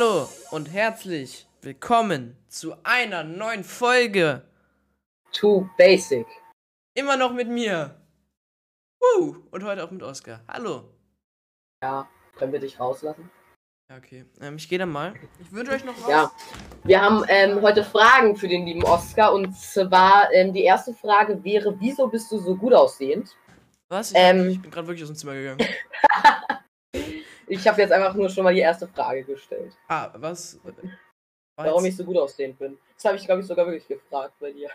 Hallo und herzlich willkommen zu einer neuen Folge 2BASIC. Immer noch mit mir. Und heute auch mit Oscar. Hallo. Ja, können wir dich rauslassen? Ja, okay. Ich gehe dann mal. Ich wünsche euch noch was. Ja, wir haben heute Fragen für den lieben Oscar. Und zwar die erste Frage wäre, wieso bist du so gut aussehend? Was? Ich bin gerade wirklich aus dem Zimmer gegangen. Ich habe jetzt einfach nur schon mal die erste Frage gestellt. Ah, was? Warum ich so gut aussehend bin. Das habe ich, glaube ich, sogar wirklich gefragt bei dir.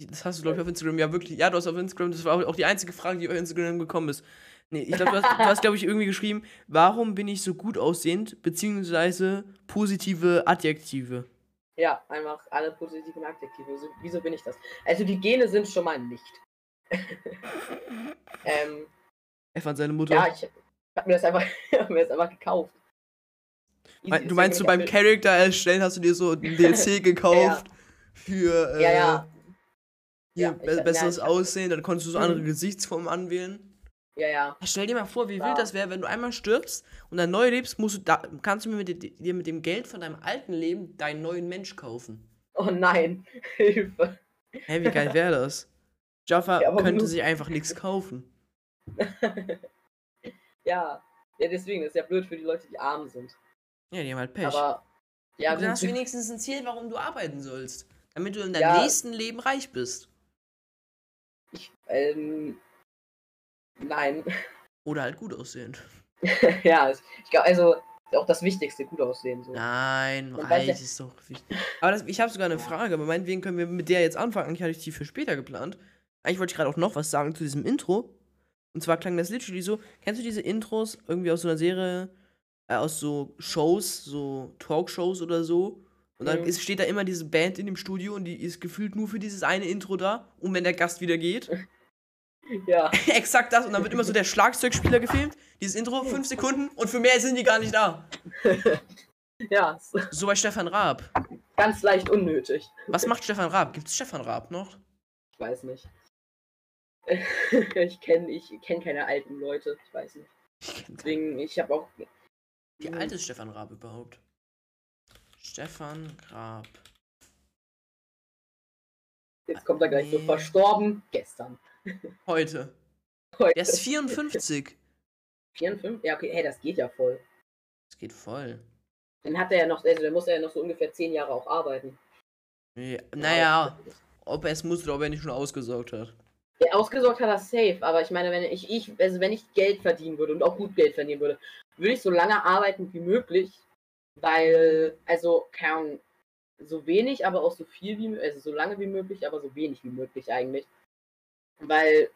Das hast du, glaube ich, auf Instagram. Ja, wirklich. Ja, du hast auf Instagram. Das war auch die einzige Frage, die auf Instagram gekommen ist. Nee, ich glaube, du hast glaube ich, irgendwie geschrieben, warum bin ich so gut aussehend, beziehungsweise positive Adjektive. Ja, einfach alle positiven Adjektive. Wieso bin ich das? Also, die Gene sind schon mal nicht. Er fand seine Mutter. Ja, ich hab mir das einfach gekauft. Easy, du meinst, so beim Charakter erstellen hast du dir so ein DLC gekauft für besseres Aussehen, dann konntest du so andere Gesichtsformen anwählen. Ja, ja. Stell dir mal vor, wie wild das wäre, wenn du einmal stirbst und dann neu lebst, kannst du dir mit dem Geld von deinem alten Leben deinen neuen Mensch kaufen. Oh nein, Hilfe. Hey, wie geil wäre das? Jaffa könnte sich einfach nichts kaufen. Ja, deswegen, das ist ja blöd für die Leute, die arm sind. Ja, die haben halt Pech. Aber ja, du hast wenigstens ein Ziel, warum du arbeiten sollst. Damit du in deinem nächsten Leben reich bist. Nein. Oder halt gut aussehend. Ja, ich glaube, also auch das Wichtigste, gut aussehen. So. Nein, reich ist doch wichtig. Aber ich habe sogar eine Frage, aber meinetwegen können wir mit der jetzt anfangen. Eigentlich hatte ich die für später geplant. Eigentlich wollte ich gerade auch noch was sagen zu diesem Intro. Und zwar klang das literally so, kennst du diese Intros irgendwie aus so einer Serie, aus so Shows, so Talkshows oder so? Und dann steht da immer diese Band in dem Studio und die ist gefühlt nur für dieses eine Intro da. Und wenn der Gast wieder geht... Ja. Exakt das. Und dann wird immer so der Schlagzeugspieler gefilmt. Dieses Intro, 5 Sekunden. Und für mehr sind die gar nicht da. Ja. So bei Stefan Raab. Ganz leicht unnötig. Was macht Stefan Raab? Gibt's Stefan Raab noch? Ich weiß nicht. Ich kenn keine alten Leute. Ich weiß nicht. Deswegen, ich habe auch... Wie alt ist Stefan Raab überhaupt? Stefan Raab. Jetzt kommt er gleich so verstorben. Gestern. Heute. Der ist 54. 54? Ja, okay. Hey, das geht ja voll. Das geht voll. Dann hat er ja noch, also dann muss er ja noch so ungefähr 10 Jahre auch arbeiten. Ja, naja, ob er es muss oder ob er nicht schon ausgesorgt hat. Ja, ausgesorgt hat er safe, aber ich meine, wenn ich Geld verdienen würde und auch gut Geld verdienen würde, würde ich so lange arbeiten wie möglich, weil, also, so wenig, aber auch so viel wie möglich, also so lange wie möglich, aber so wenig wie möglich eigentlich. Weil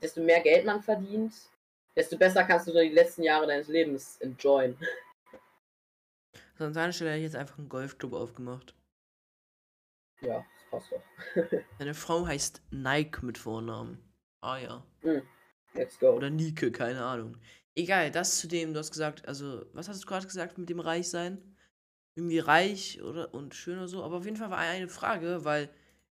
desto mehr Geld man verdient, desto besser kannst du die letzten Jahre deines Lebens enjoyen. Also an seiner Stelle hätte ich jetzt einfach einen Golfclub aufgemacht. Ja, das passt doch. Deine Frau heißt Nike mit Vornamen. Ah ja. Let's go. Oder Nike, keine Ahnung. Egal, das zu dem, du hast gesagt, also, was hast du gerade gesagt mit dem Reichsein? Irgendwie reich oder und schön oder so, aber auf jeden Fall war eine Frage, weil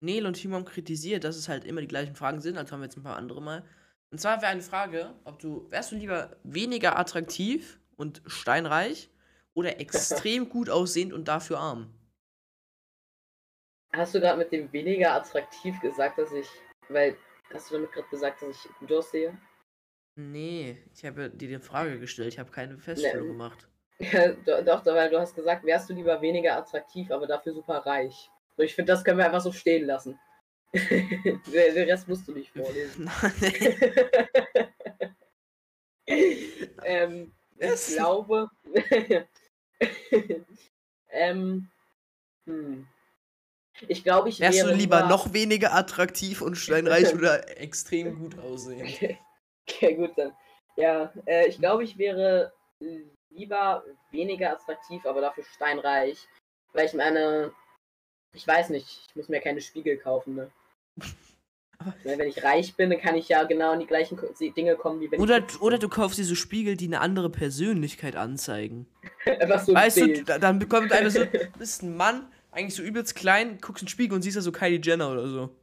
Nele und Timo haben kritisiert, dass es halt immer die gleichen Fragen sind, also haben wir jetzt ein paar andere mal. Und zwar wäre eine Frage, wärst du lieber weniger attraktiv und steinreich oder extrem gut aussehend und dafür arm? Hast du gerade mit dem weniger attraktiv gesagt, hast du damit gerade gesagt, dass ich gut aussehe? Nee, ich habe dir die Frage gestellt, ich habe keine Feststellung gemacht. Doch, weil du hast gesagt, wärst du lieber weniger attraktiv, aber dafür super reich. Ich finde, das können wir einfach so stehen lassen. Den Rest musst du nicht vorlesen. Ich glaube... Ich glaube, ich wärst du lieber noch weniger attraktiv und steinreich oder extrem gut aussehen? Okay, gut dann. Ja, ich glaube, ich wäre lieber weniger attraktiv, aber dafür steinreich. Weil ich meine... Ich weiß nicht, ich muss mir keine Spiegel kaufen, ne? Wenn ich reich bin, dann kann ich ja genau in die gleichen Dinge kommen, wie wenn Oder du kaufst dir so Spiegel, die eine andere Persönlichkeit anzeigen. Was so weißt Bild. Du, dann bekommt einer so, bist ein Mann, eigentlich so übelst klein, guckst in den Spiegel und siehst da so Kylie Jenner oder so.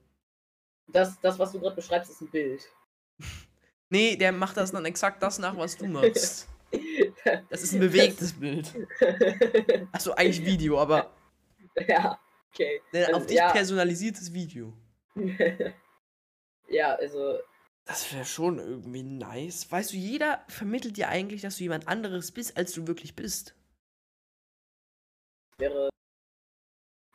Das was du gerade beschreibst, ist ein Bild. Nee, der macht das dann exakt das nach, was du machst. Das ist ein bewegtes Bild. Achso, eigentlich Video, aber... Ja, okay. Also, auf dich ja. Personalisiertes Video. Ja, also... Das wäre schon irgendwie nice. Weißt du, jeder vermittelt dir eigentlich, dass du jemand anderes bist, als du wirklich bist. Wäre...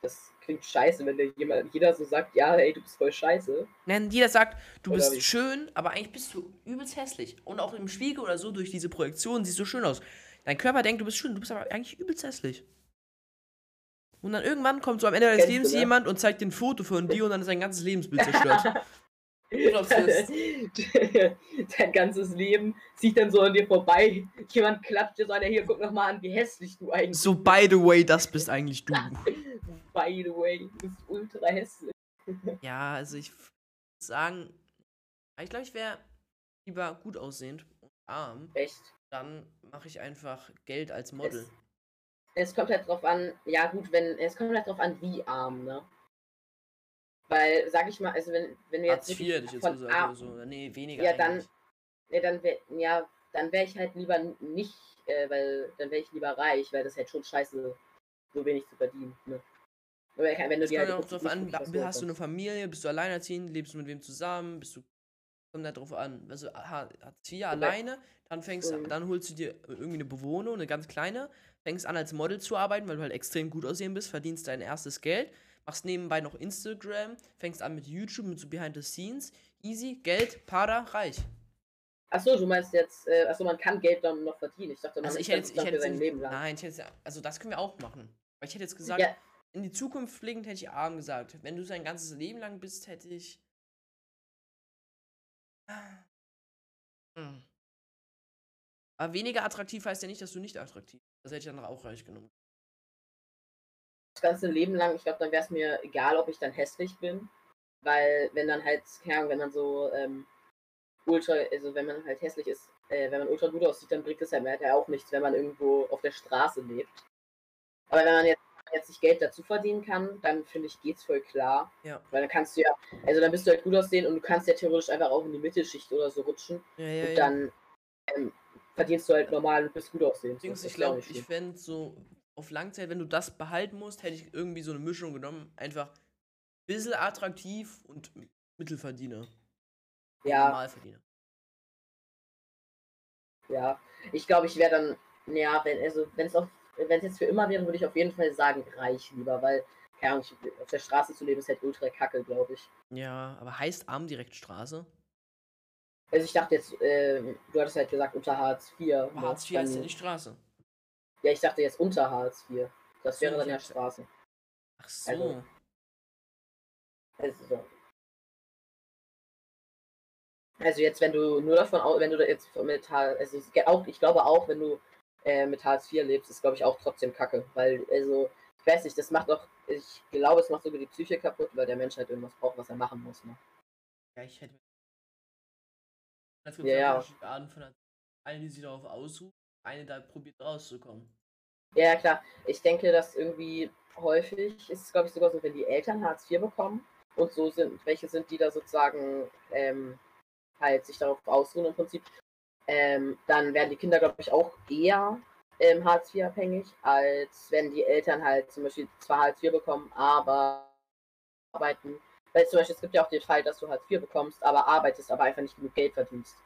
Das klingt scheiße, wenn dir jeder so sagt, ja, ey, du bist voll scheiße. Nein, jeder sagt, du bist schön, aber eigentlich bist du übelst hässlich. Und auch im Spiegel oder so, durch diese Projektion siehst du schön aus. Dein Körper denkt, du bist schön, du bist aber eigentlich übelst hässlich. Und dann irgendwann kommt so am Ende deines Lebens jemand und zeigt dir ein Foto von dir und dann ist dein ganzes Lebensbild zerstört. Dein ganzes Leben zieht dann so an dir vorbei. Jemand klatscht dir so einer hier, guck nochmal an, wie hässlich du eigentlich bist. So, by the way, das bist eigentlich du. By the way, du bist ultra hässlich. Ja, also ich würde sagen, ich glaube, ich wäre lieber gut aussehend und arm. Echt? Dann mache ich einfach Geld als Model. Es kommt halt drauf an, ja gut, es kommt halt drauf an, wie arm, ne? Weil, sag ich mal, also wenn wir jetzt... Hartz IV, ich jetzt sagen, so. Nee, weniger ja, eigentlich. Dann wäre ich halt lieber nicht, weil dann wäre ich lieber reich, weil das ist halt schon scheiße, so wenig zu verdienen, ne? Aber wenn du dir halt auch drauf an, hast du eine Familie, bist du alleinerziehend, lebst du mit wem zusammen, bist du... Kommt da drauf an, also Hartz IV alleine, dann holst du dir irgendwie eine Bewohnung, eine ganz kleine, fängst an als Model zu arbeiten, weil du halt extrem gut aussehen bist, verdienst dein erstes Geld, machst nebenbei noch Instagram, fängst an mit YouTube, mit so Behind the Scenes, easy, Geld, Para, reich. Achso, du meinst jetzt, also man kann Geld dann noch verdienen. Ich dachte, man also ich hätte sein Leben lang. Nein, also das können wir auch machen. Weil ich hätte jetzt gesagt, ja. In die Zukunft blickend hätte ich arm gesagt. Wenn du sein ganzes Leben lang bist, hätte ich... Aber weniger attraktiv heißt ja nicht, dass du nicht attraktiv bist. Das hätte ich dann auch reich genommen. Das ganze Leben lang, ich glaube, dann wäre es mir egal, ob ich dann hässlich bin, weil wenn dann halt, keine Ahnung, wenn man so wenn man halt hässlich ist, wenn man ultra gut aussieht, dann bringt es halt mehr auch nichts, wenn man irgendwo auf der Straße lebt. Aber wenn man jetzt nicht Geld dazu verdienen kann, dann finde ich, geht's voll klar. Ja. Weil dann kannst du ja, also dann bist du halt gut aussehen und du kannst ja theoretisch einfach auch in die Mittelschicht oder so rutschen. Ja, und dann verdienst du halt normal und bist gut aussehen. Ich glaube, ich fände so... Auf Langzeit, wenn du das behalten musst, hätte ich irgendwie so eine Mischung genommen. Einfach ein bisschen attraktiv und Mittelverdiener. Ja. Normalverdiener. Ja, ich glaube, ich wäre dann, ja, wenn es jetzt für immer wäre, würde ich auf jeden Fall sagen, reich lieber, weil, keine Ahnung, auf der Straße zu leben ist halt ultra kacke, glaube ich. Ja, aber heißt arm direkt Straße? Also ich dachte jetzt, du hattest halt gesagt, unter Hartz IV. Aber Hartz IV heißt ja nicht Straße. Ja, ich dachte jetzt unter Hartz IV. Das wäre dann ja Straße. Ach so. Also jetzt, wenn du nur davon aus, wenn du jetzt mit Hartz, also auch, ich glaube auch, wenn du mit Hartz IV lebst, ist, glaube ich, auch trotzdem Kacke. Weil, also, ich weiß nicht, das macht doch, ich glaube, es macht sogar die Psyche kaputt, weil der Mensch halt irgendwas braucht, was er machen muss, ne? Ja, ich hätte... Das gibt ja verschiedene Arten von allen, die sich darauf ausruhen. Eine da probiert rauszukommen. Ja, klar. Ich denke, dass irgendwie häufig ist es, glaube ich, sogar so, wenn die Eltern Hartz IV bekommen und so sind, welche sind, die da sozusagen halt sich darauf ausruhen im Prinzip, dann werden die Kinder, glaube ich, auch eher Hartz IV abhängig, als wenn die Eltern halt zum Beispiel zwar Hartz IV bekommen, aber arbeiten. Weil zum Beispiel, es gibt ja auch den Fall, dass du Hartz IV bekommst, aber arbeitest, aber einfach nicht genug Geld verdienst.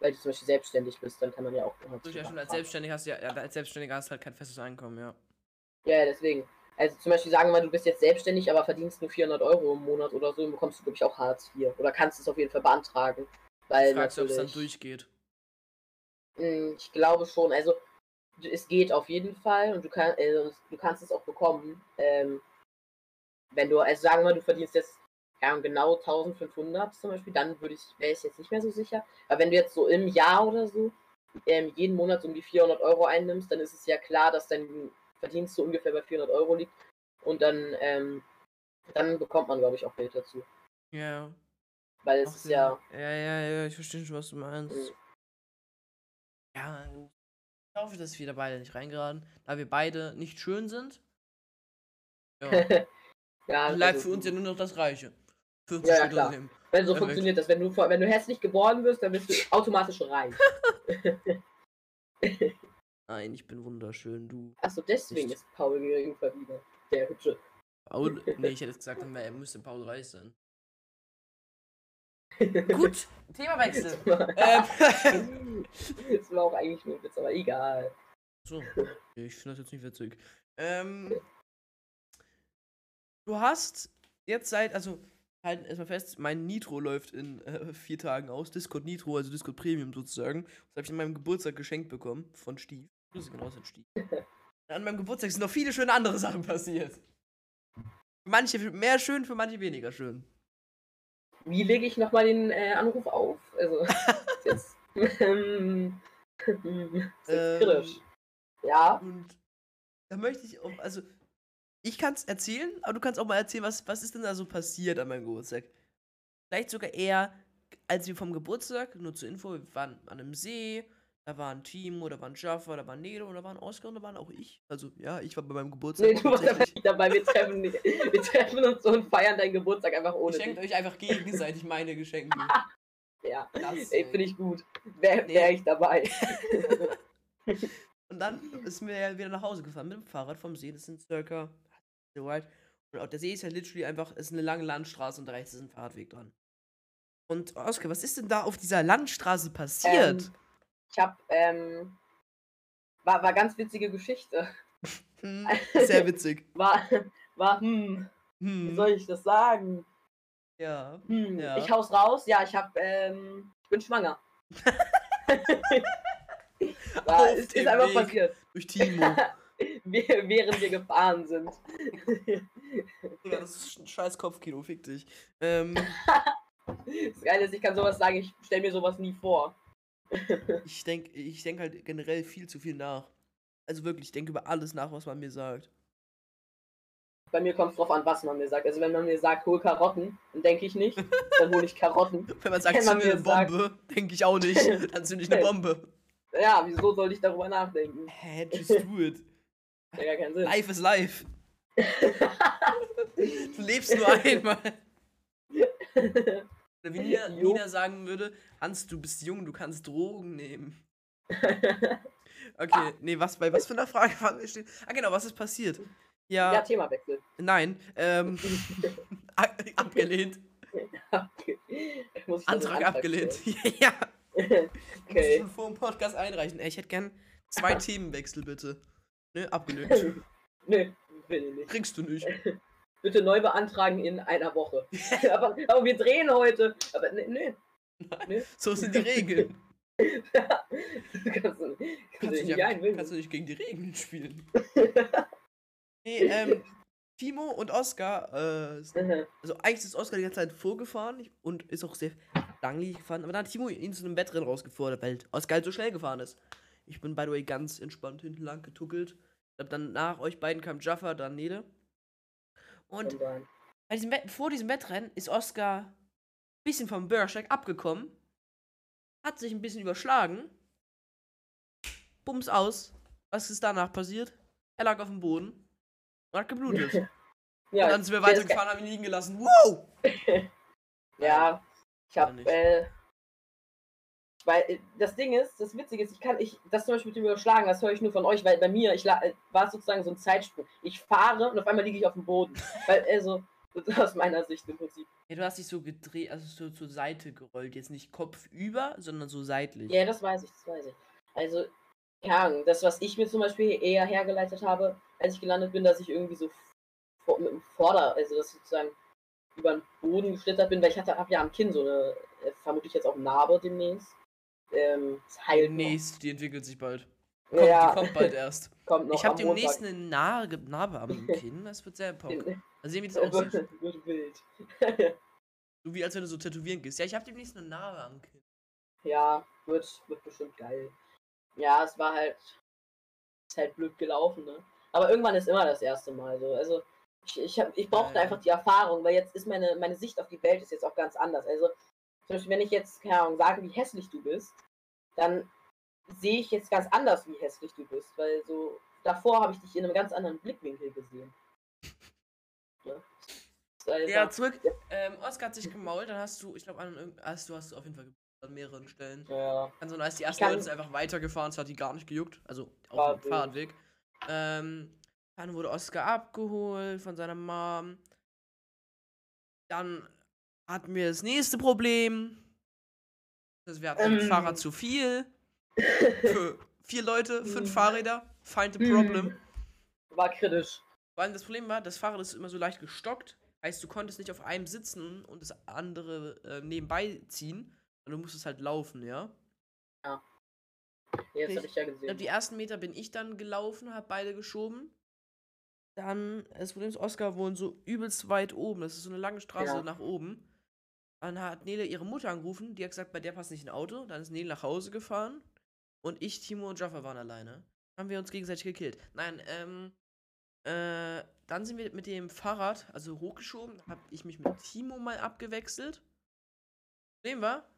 Weil du zum Beispiel selbstständig bist, dann kann man ja auch... Als Selbstständiger hast du halt kein festes Einkommen, ja. Ja, deswegen. Also zum Beispiel sagen wir mal, du bist jetzt selbstständig, aber verdienst nur 400 € im Monat oder so, dann bekommst du, glaube ich, auch Hartz IV. Oder kannst es auf jeden Fall beantragen, weil ich fragst, ob es dann durchgeht. Ich glaube schon, also es geht auf jeden Fall und du kannst es auch bekommen, wenn du, also sagen wir mal, du verdienst jetzt ja, genau 1500 zum Beispiel, dann wäre ich jetzt nicht mehr so sicher. Aber wenn du jetzt so im Jahr oder so jeden Monat so um die 400 € einnimmst, dann ist es ja klar, dass dein Verdienst so ungefähr bei 400 € liegt. Und dann, dann bekommt man, glaube ich, auch Geld dazu. Ja. Weil es ist ja... Ja, ich verstehe schon, was du meinst. Ja, ich hoffe, dass wir da beide nicht reingeraten, da wir beide nicht schön sind. Ja. Ja, bleibt also für uns ja nur noch das Reiche. 50 ja, klar. Nehmen. Wenn so funktioniert das, wenn du hässlich geboren wirst, dann bist du automatisch reich. Nein, ich bin wunderschön, du. Achso, deswegen ist Paul Geringverdiener. Der Hübsche. Paul? Nee, ich hätte gesagt, er müsste Paul Reis sein. Gut, Themawechsel. Das war auch eigentlich nur ein Witz, aber egal. So, ich finde das jetzt nicht witzig. Du hast jetzt seit, also halten erstmal fest, mein Nitro läuft in 4 Tagen aus. Discord Nitro, also Discord Premium sozusagen. Das habe ich an meinem Geburtstag geschenkt bekommen von Stief. Grüße genau an Stief. An meinem Geburtstag sind noch viele schöne andere Sachen passiert. Für manche mehr schön, für manche weniger schön. Wie lege ich nochmal den Anruf auf? Also, jetzt. Das ist kritisch. Ja. Und da möchte ich auch, also, ich kann es erzählen, aber du kannst auch mal erzählen, was ist denn da so passiert an meinem Geburtstag? Vielleicht sogar eher, als wir vom Geburtstag, nur zur Info, wir waren an einem See, da waren Timo, da waren Jaffa, da waren Nede und da waren Oscar und da waren auch ich. Also, ja, ich war bei meinem Geburtstag. Nee, du warst aber nicht dabei, wir treffen uns und feiern deinen Geburtstag einfach ohne. Schenkt euch einfach gegenseitig meine Geschenke. Ja, ey, finde ich gut. Wäre ich dabei. Und dann ist mir wieder nach Hause gefahren mit dem Fahrrad vom See. Das sind circa. Und auch der See ist ja literally einfach, ist eine lange Landstraße und rechts ist ein Fahrradweg dran. Und Oscar, was ist denn da auf dieser Landstraße passiert? Ich hab, war ganz witzige Geschichte. Sehr witzig. Wie soll ich das sagen? Ja. Ja. Ich hau's raus, ja, ich bin schwanger. Ja, es ist einfach passiert. Durch Timo. Während wir gefahren sind. Ja, das ist ein scheiß Kopfkino, fick dich. Das Geile ist, ich kann sowas sagen, ich stelle mir sowas nie vor. Ich denk halt generell viel zu viel nach. Also wirklich, ich denke über alles nach, was man mir sagt. Bei mir kommt es drauf an, was man mir sagt. Also wenn man mir sagt, hol Karotten, dann denke ich nicht, dann hole ich Karotten. Wenn man sagt, zünde eine Bombe, denke ich auch nicht, dann zünde ich eine Bombe. Ja, wieso sollte ich darüber nachdenken? Hä, just do it. Hat gar keinen Sinn. Life is life. Du lebst nur einmal. Wie Nina sagen würde, Hans, du bist jung, du kannst Drogen nehmen. Okay, nee, bei was für einer Frage waren wir stehen? Ah, genau, was ist passiert? Ja, Themawechsel. Nein, abgelehnt. Okay. Muss ich Antrag abgelehnt. Ja. Okay. Du musst schon vor dem Podcast einreichen. Ey, ich hätte gern 2 Themenwechsel, bitte. Nö, abgelehnt. Nö, will ich nicht. Kriegst du nicht. Bitte neu beantragen in einer Woche. aber wir drehen heute. Aber nö. Nein, so sind die Regeln. Ja. Kannst du nicht gegen die Regeln spielen. Nee, Timo und Oscar, also eigentlich ist Oscar die ganze Zeit vorgefahren und ist auch sehr langweilig gefahren, aber dann hat Timo ihn zu einem Wettrennen rausgefordert, weil Oscar halt so schnell gefahren ist. Ich bin, by the way, ganz entspannt hinten lang getuckelt. Ich glaube, dann nach euch beiden kam Jaffa, dann Nede. Und vor diesem Wettrennen ist Oscar ein bisschen vom Bürgersteig abgekommen, hat sich ein bisschen überschlagen, bums aus. Was ist danach passiert? Er lag auf dem Boden. Und hat geblutet. Ja, und dann sind wir weitergefahren, haben ihn liegen gelassen. Wow! Ja, ich hab, weil, das Ding ist, das Witzige ist, das zum Beispiel mit dem Überschlagen, das höre ich nur von euch, weil bei mir, war es sozusagen so ein Zeitsprung. Ich fahre und auf einmal liege ich auf dem Boden. Weil, also, aus meiner Sicht im Prinzip. Ja, du hast dich so gedreht, also so zur Seite gerollt. Jetzt nicht kopfüber, sondern so seitlich. Ja, das weiß ich. Also, ja, das, was ich mir zum Beispiel eher hergeleitet habe, als ich gelandet bin, dass ich irgendwie so mit dem dass ich sozusagen über den Boden geschlittert bin, weil ich habe ja am Kinn so eine, vermutlich jetzt auch Narbe demnächst. Das heilt demnächst, noch. Die entwickelt sich bald. Die kommt bald erst. Kommt noch, ich habe demnächst eine Narbe am Kinn, das wird sehr pock. Also sehen wir das auch so. Wird wild. So wie als wenn du so tätowieren gehst. Ja, ich habe demnächst eine Narbe am Kinn. Ja, wird bestimmt geil. Ja, es war halt. Ist halt blöd gelaufen, ne? Aber irgendwann ist immer das erste Mal so. Also, ich brauchte einfach die Erfahrung, weil jetzt ist meine Sicht auf die Welt ist jetzt auch ganz anders. Also, zum Beispiel, wenn ich jetzt, keine Ahnung, sage, wie hässlich du bist, dann sehe ich jetzt ganz anders, wie hässlich du bist, weil so, davor habe ich dich in einem ganz anderen Blickwinkel gesehen. Ne? Also, ja, zurück. Ja. Oscar hat sich gemault, dann hast du, ich glaube, hast du auf jeden Fall an mehreren Stellen. Ja. Ganz so nice, die erste ist einfach weitergefahren, es hat die gar nicht gejuckt, also auf dem Fahrradweg. Dann wurde Oscar abgeholt von seiner Mom. Dann hatten wir das nächste Problem. Das wir hatten ein Fahrrad zu viel. Für 4 Leute, 5 Fahrräder. Find the problem. War kritisch. Vor allem das Problem war, das Fahrrad ist immer so leicht gestockt. Heißt, du konntest nicht auf einem sitzen und das andere nebenbei ziehen. Und du musstest halt laufen, ja? Ja. Jetzt habe ich ja gesehen. Ich glaube, die ersten Meter bin ich dann gelaufen, habe beide geschoben. Dann, das Problem ist, Oscar wohnt so übelst weit oben. Das ist so eine lange Straße nach oben. Dann hat Nele ihre Mutter angerufen. Die hat gesagt, bei der passt nicht ein Auto. Dann ist Nele nach Hause gefahren. Und ich, Timo und Jaffa waren alleine. Haben wir uns gegenseitig gekillt. Nein, dann sind wir mit dem Fahrrad, also hochgeschoben. Dann habe ich mich mit Timo mal abgewechselt. Problem war,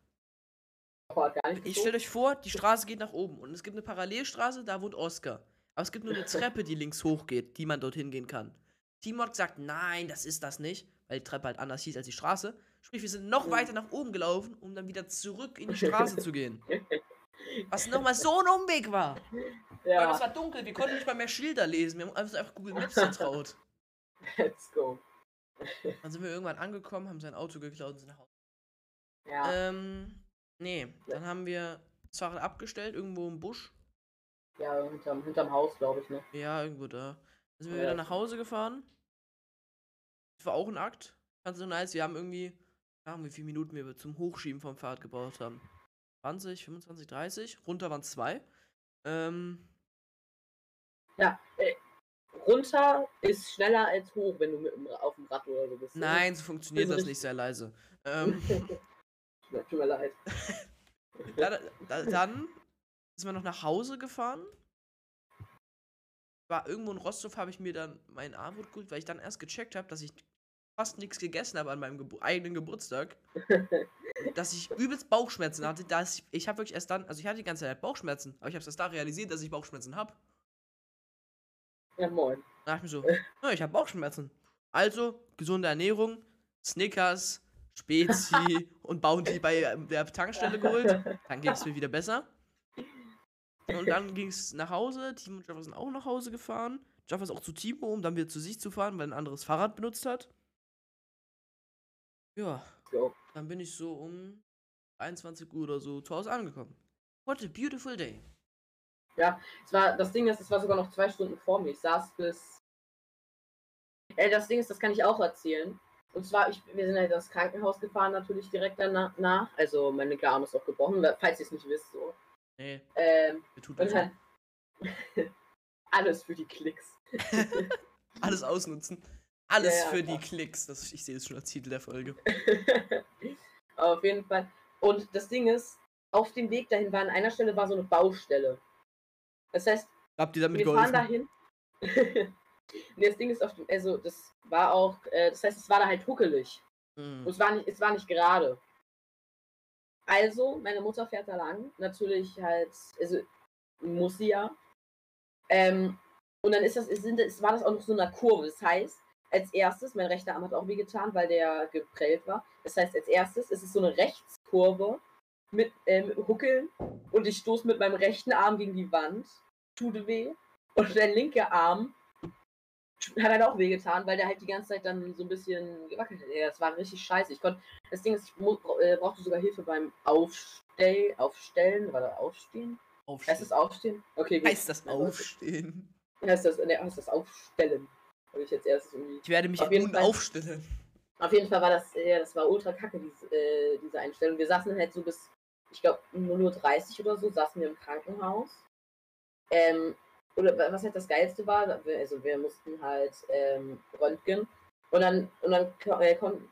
ich stelle euch vor, die Straße geht nach oben. Und es gibt eine Parallelstraße, da wohnt Oscar. Aber es gibt nur eine Treppe, die links hoch geht, die man dorthin gehen kann. Timo hat gesagt, nein, das ist das nicht, weil die Treppe halt anders hieß als die Straße. Sprich, wir sind noch weiter nach oben gelaufen, um dann wieder zurück in die Straße zu gehen. Was nochmal so ein Umweg war. Ja. Aber es war dunkel, wir konnten nicht mal mehr Schilder lesen. Wir haben einfach Google Maps vertraut. Let's go. Dann sind wir irgendwann angekommen, haben sein Auto geklaut und sind nach Hause. Ja. Dann haben wir das Fahrrad abgestellt, irgendwo im Busch. Ja, hinterm Haus, glaube ich, ne? Ja, irgendwo da. Dann sind wir wieder nach Hause gefahren. Das war auch ein Akt. Ganz so nice. Wir haben irgendwie, wie viele Minuten wir zum Hochschieben vom Fahrrad gebraucht haben. 20, 25, 30. Runter waren 2. Runter ist schneller als hoch, wenn du auf dem Rad oder so bist. Nein, so funktioniert das nicht, sehr leise. Tut mir leid. Dann sind wir noch nach Hause gefahren. War irgendwo in Rostov, habe ich mir dann meinen Armut geholt, weil ich dann erst gecheckt habe, dass ich fast nichts gegessen habe an meinem eigenen Geburtstag. Dass ich übelst Bauchschmerzen hatte. Ich habe wirklich erst dann, also ich hatte die ganze Zeit Bauchschmerzen, aber ich habe es erst da realisiert, dass ich Bauchschmerzen habe. Ja, moin. Da dachte ich mir so, ich habe Bauchschmerzen. Also, gesunde Ernährung, Snickers, Spezi und Bounty bei der Tankstelle geholt. Dann ging es mir wieder besser. Und dann ging es nach Hause. Timo und Jaffa sind auch nach Hause gefahren. Jaffa ist auch zu Timo, um dann wieder zu sich zu fahren, weil ein anderes Fahrrad benutzt hat. Ja. Dann bin ich so um 21 Uhr oder so zu Hause angekommen. What a beautiful day. Ja, es war sogar noch 2 Stunden vor mir. Ich saß bis... das kann ich auch erzählen. Und zwar, wir sind halt ins Krankenhaus gefahren, natürlich direkt danach. Also, mein linker Arm ist auch gebrochen, falls ihr es nicht wisst, so. Nee. Tut und halt alles für die Klicks. Alles ausnutzen. Alles für die Klicks. Ich sehe es schon als Titel der Folge. Auf jeden Fall. Und das Ding ist, auf dem Weg dahin war an einer Stelle so eine Baustelle. Das heißt, habt ihr damit geholfen? Fahren dahin. Nee, das Ding ist, das heißt, es war da halt huckelig. Und es war nicht gerade. Also, meine Mutter fährt da lang, natürlich halt, also muss sie ja. Und dann war das auch noch so eine Kurve. Das heißt, als erstes, mein rechter Arm hat auch wehgetan, weil der geprellt war. Das heißt, als erstes ist es so eine Rechtskurve mit Huckeln und ich stoße mit meinem rechten Arm gegen die Wand, tut weh. Und der linke Arm hat halt auch wehgetan, weil der halt die ganze Zeit dann so ein bisschen gewackelt hat. Das war richtig scheiße. Das Ding ist, ich brauchte sogar Hilfe beim Aufstellen. War das Aufstehen? Aufstehen. Heißt das Aufstehen? Okay, gut. Heißt das Aufstehen? Heißt das Aufstellen. Habe ich jetzt erst irgendwie... Ich werde mich nun aufstellen. Auf jeden Fall war das war ultra kacke, diese Einstellung. Wir saßen halt so bis, ich glaube, 0:30 oder so, saßen wir im Krankenhaus. Oder was halt das Geilste war, also wir mussten halt Röntgen und dann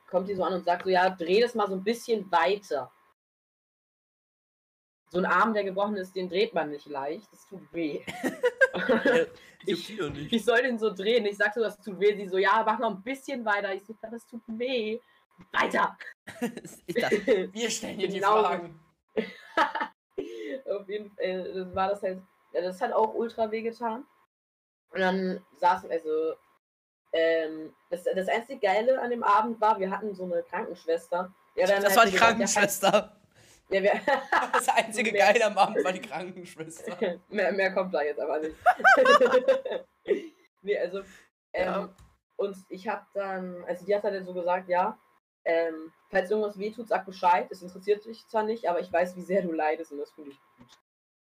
kommt die so an und sagt so, ja, dreh das mal so ein bisschen weiter. So ein Arm, der gebrochen ist, den dreht man nicht leicht, das tut weh. Ich soll den so drehen, ich sag so, das tut weh, sie so, ja, mach noch ein bisschen weiter, ich so, das tut weh, weiter. Wir stellen dir die Fragen. Auf jeden Fall war das halt... Ja, das hat auch ultra weh getan. Und dann saßen, das einzige Geile an dem Abend war, wir hatten so eine Krankenschwester. Ja, das war die Krankenschwester. Ja, das einzige Geile am Abend war die Krankenschwester. Mehr kommt da jetzt aber nicht. Nee, also, ja. Und ich habe dann, also die hat dann so gesagt, ja, falls irgendwas wehtut, sag Bescheid, es interessiert dich zwar nicht, aber ich weiß, wie sehr du leidest und das finde ich gut.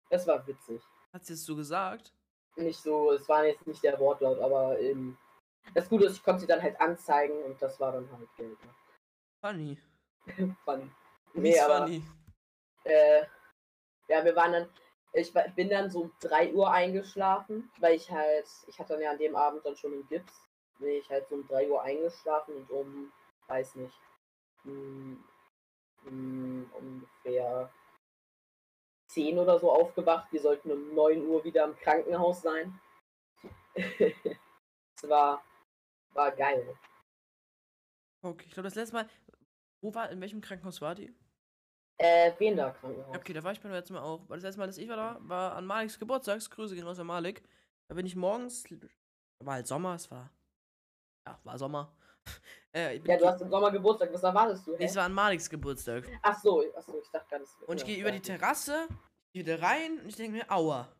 Das war witzig. Hat sie es so gesagt? Nicht so, es war jetzt nicht der Wortlaut, aber eben, das Gute ist, ich konnte sie dann halt anzeigen und das war dann halt Geld. Funny. Funny. Nee, aber, funny. Ja, wir waren dann, ich bin dann so um 3 Uhr eingeschlafen, weil ich halt, ich hatte dann ja an dem Abend dann schon einen Gips, bin ich halt so um 3 Uhr eingeschlafen und um, weiß nicht, ungefähr 10 oder so aufgewacht. Wir sollten um 9 Uhr wieder im Krankenhaus sein. Das war geil. Okay, ich glaube das letzte Mal, in welchem Krankenhaus war die? Wiener Krankenhaus. Okay, da war ich beim letzten Mal auch. Das letzte Mal, dass ich war da, war an Maliks Geburtstags. Grüße gehen raus an Malik. Da bin ich morgens, war halt Sommer, es war, ja, war Sommer. Ja, du hast im Sommer Geburtstag, was erwartest du? Hä? Es war an Maliks Geburtstag. Ach so, ich dachte gar nicht. Und ich gehe über die Terrasse, gehe da rein und ich denke mir, aua.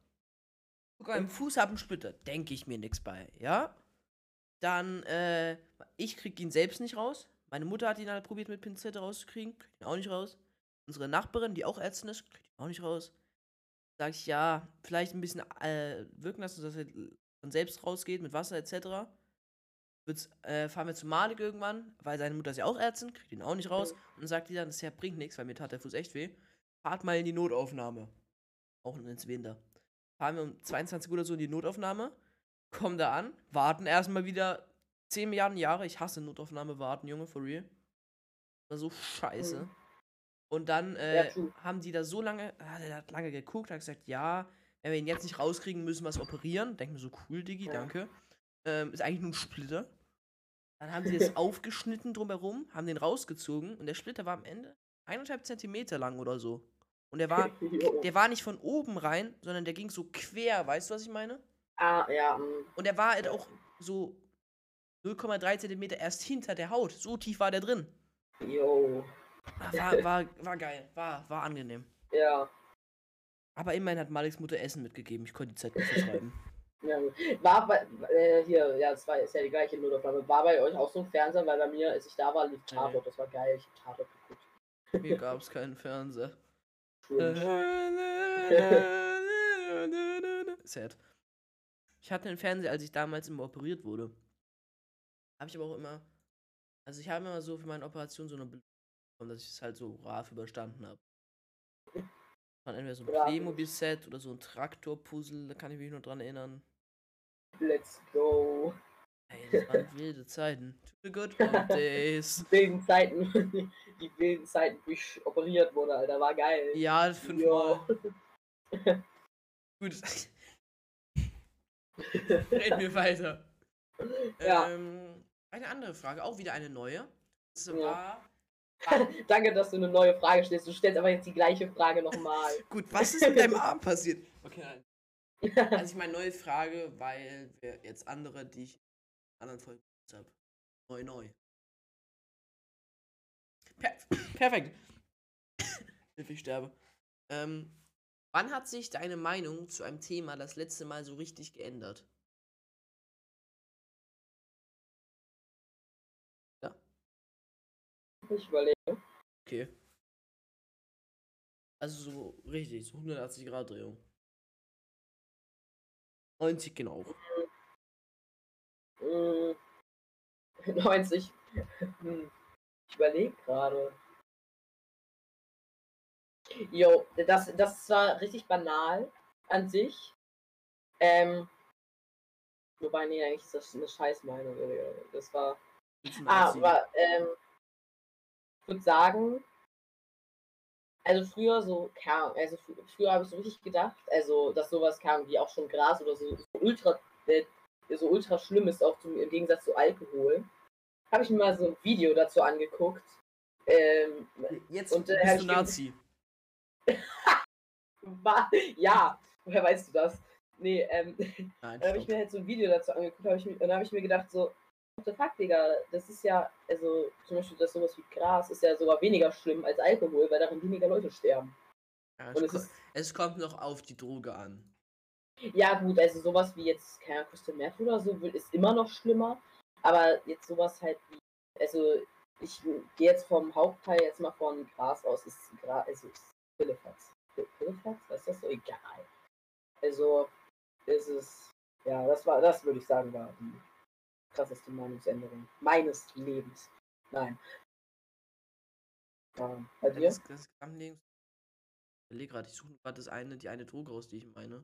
Guck mal, im Fuß hab einen Splitter, denke ich mir nichts bei, ja? Dann, ich krieg ihn selbst nicht raus. Meine Mutter hat ihn halt probiert mit Pinzette rauszukriegen, kriegt ihn auch nicht raus. Unsere Nachbarin, die auch Ärztin ist, kriegt ihn auch nicht raus. Sag ich, ja, vielleicht ein bisschen wirken lassen, dass er von selbst rausgeht mit Wasser etc. Fahren wir zu Malik irgendwann, weil seine Mutter ist ja auch Ärztin, kriegt ihn auch nicht raus. Und dann sagt die dann, das bringt nichts, weil mir tat der Fuß echt weh. Fahrt mal in die Notaufnahme. Auch ins Winter. Fahren wir um 22 Uhr oder so in die Notaufnahme, kommen da an, warten erstmal wieder 10 Milliarden Jahre. Ich hasse Notaufnahme warten, Junge, for real. War so scheiße. Und dann haben die da so lange, der hat lange geguckt, hat gesagt, ja, wenn wir ihn jetzt nicht rauskriegen, müssen wir es operieren. Denk mir so, cool, Diggi, danke. Ist eigentlich nur ein Splitter. Dann haben sie das aufgeschnitten drumherum, haben den rausgezogen und der Splitter war am Ende 1,5 Zentimeter lang oder so. Und der war nicht von oben rein, sondern der ging so quer, weißt du, was ich meine? Ah, ja. Und der war halt auch so 0,3 Zentimeter erst hinter der Haut. So tief war der drin. Jo. War geil. War angenehm. Ja. Aber immerhin hat Maliks Mutter Essen mitgegeben. Ich konnte die Zeit nicht verschreiben. Ja, war bei, hier, ja, das war, ist ja die gleiche Notaufnahme. War bei euch auch so ein Fernseher, weil bei mir, als ich da war, lief Tatort, das war geil, ich hab Tatort geguckt. Mir gab's keinen Fernseher. Sad. Ich hatte einen Fernseher, als ich damals immer operiert wurde. Habe ich aber auch immer, also ich habe immer so für meine Operation so eine bekommen, dass ich es halt so brav überstanden habe. War entweder so ein Playmobil-Set oder so ein Traktor-Puzzle, da kann ich mich nur dran erinnern. Let's go. Ey, das waren wilde Zeiten. To the good old days. Wilden Zeiten. Die wilden Zeiten, wo ich operiert wurde, Alter. War geil. Ja, 5 Mal. Gut. Reden wir weiter. Ja. Eine andere Frage, auch wieder eine neue. Das war... Danke, dass du eine neue Frage stellst. Du stellst aber jetzt die gleiche Frage nochmal. Gut, was ist mit deinem Arm passiert? Okay, nein. Also ich meine neue Frage, weil wir jetzt andere, die ich in anderen Folgen habe. Perfekt. Ich sterbe. Wann hat sich deine Meinung zu einem Thema das letzte Mal so richtig geändert? Ich überlege. Okay. Also so richtig, so 180 Grad Drehung. 90 genau. 90. Ich überlege gerade. Jo, das war richtig banal an sich. Wobei, nee, eigentlich ist das eine Scheißmeinung. Das war... Ich würde sagen, also früher so, also früher habe ich so richtig gedacht, also dass sowas kam wie auch schon Gras oder so ultra schlimm ist, auch im Gegensatz zu Alkohol. Habe ich mir mal so ein Video dazu angeguckt. Jetzt und, bist du Nazi. Ja, woher weißt du das? Nee, nein, da habe ich mir halt so ein Video dazu angeguckt, und da habe ich mir gedacht so, what the fuck, Digga, das ist ja, also zum Beispiel das sowas wie Gras ist ja sogar weniger schlimm als Alkohol, weil darin weniger Leute sterben. Ja, und es kommt noch auf die Droge an. Ja gut, also sowas wie jetzt, keine Ahnung, Crystal Meth oder so, ist immer noch schlimmer, aber jetzt sowas halt wie, also ich gehe jetzt vom Hauptteil jetzt mal von Gras aus, ist Gras, also ist Pillefax. Pillefax? Was ist das so? Egal. Also ist es, ja, das würde ich sagen, war die krasseste Meinungsänderung meines Lebens. Nein. Ja, bei dir? Das kam nirgends. Ich überlege gerade, ich suche gerade die eine Droge aus, die ich meine.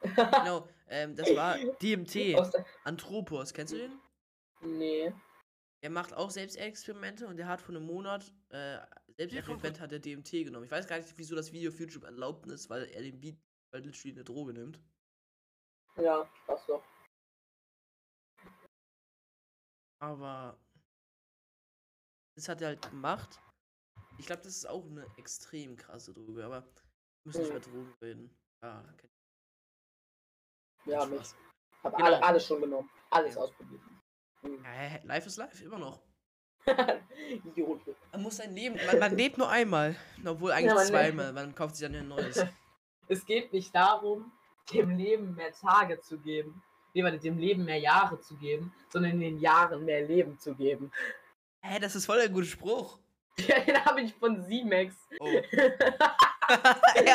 Genau, das war DMT. Anthropos, kennst du den? Nee. Er macht auch Selbstexperimente und er hat vor einem Monat Selbstexperiment hat er DMT genommen. Ich weiß gar nicht, wieso das Video auf YouTube erlaubt ist, weil er den Beat, weil literally eine Droge nimmt. Ja, passt doch. Aber das hat er halt gemacht. Ich glaube, das ist auch eine extrem krasse Droge, aber wir müssen nicht über Drogen reden. Ah, okay. Ja, mich. Hab genau. Alles schon genommen. Alles ausprobiert. Mhm. Life is life, immer noch. Idiot. Man muss sein Leben, man lebt nur einmal. Obwohl eigentlich ja, zweimal, man kauft sich dann ein neues. Es geht nicht darum, dem Leben mehr Tage zu geben, dem Leben mehr Jahre zu geben, sondern den Jahren mehr Leben zu geben. Hä, das ist voll der gute Spruch. Ja, den habe ich von Zimax. Oh. Ja,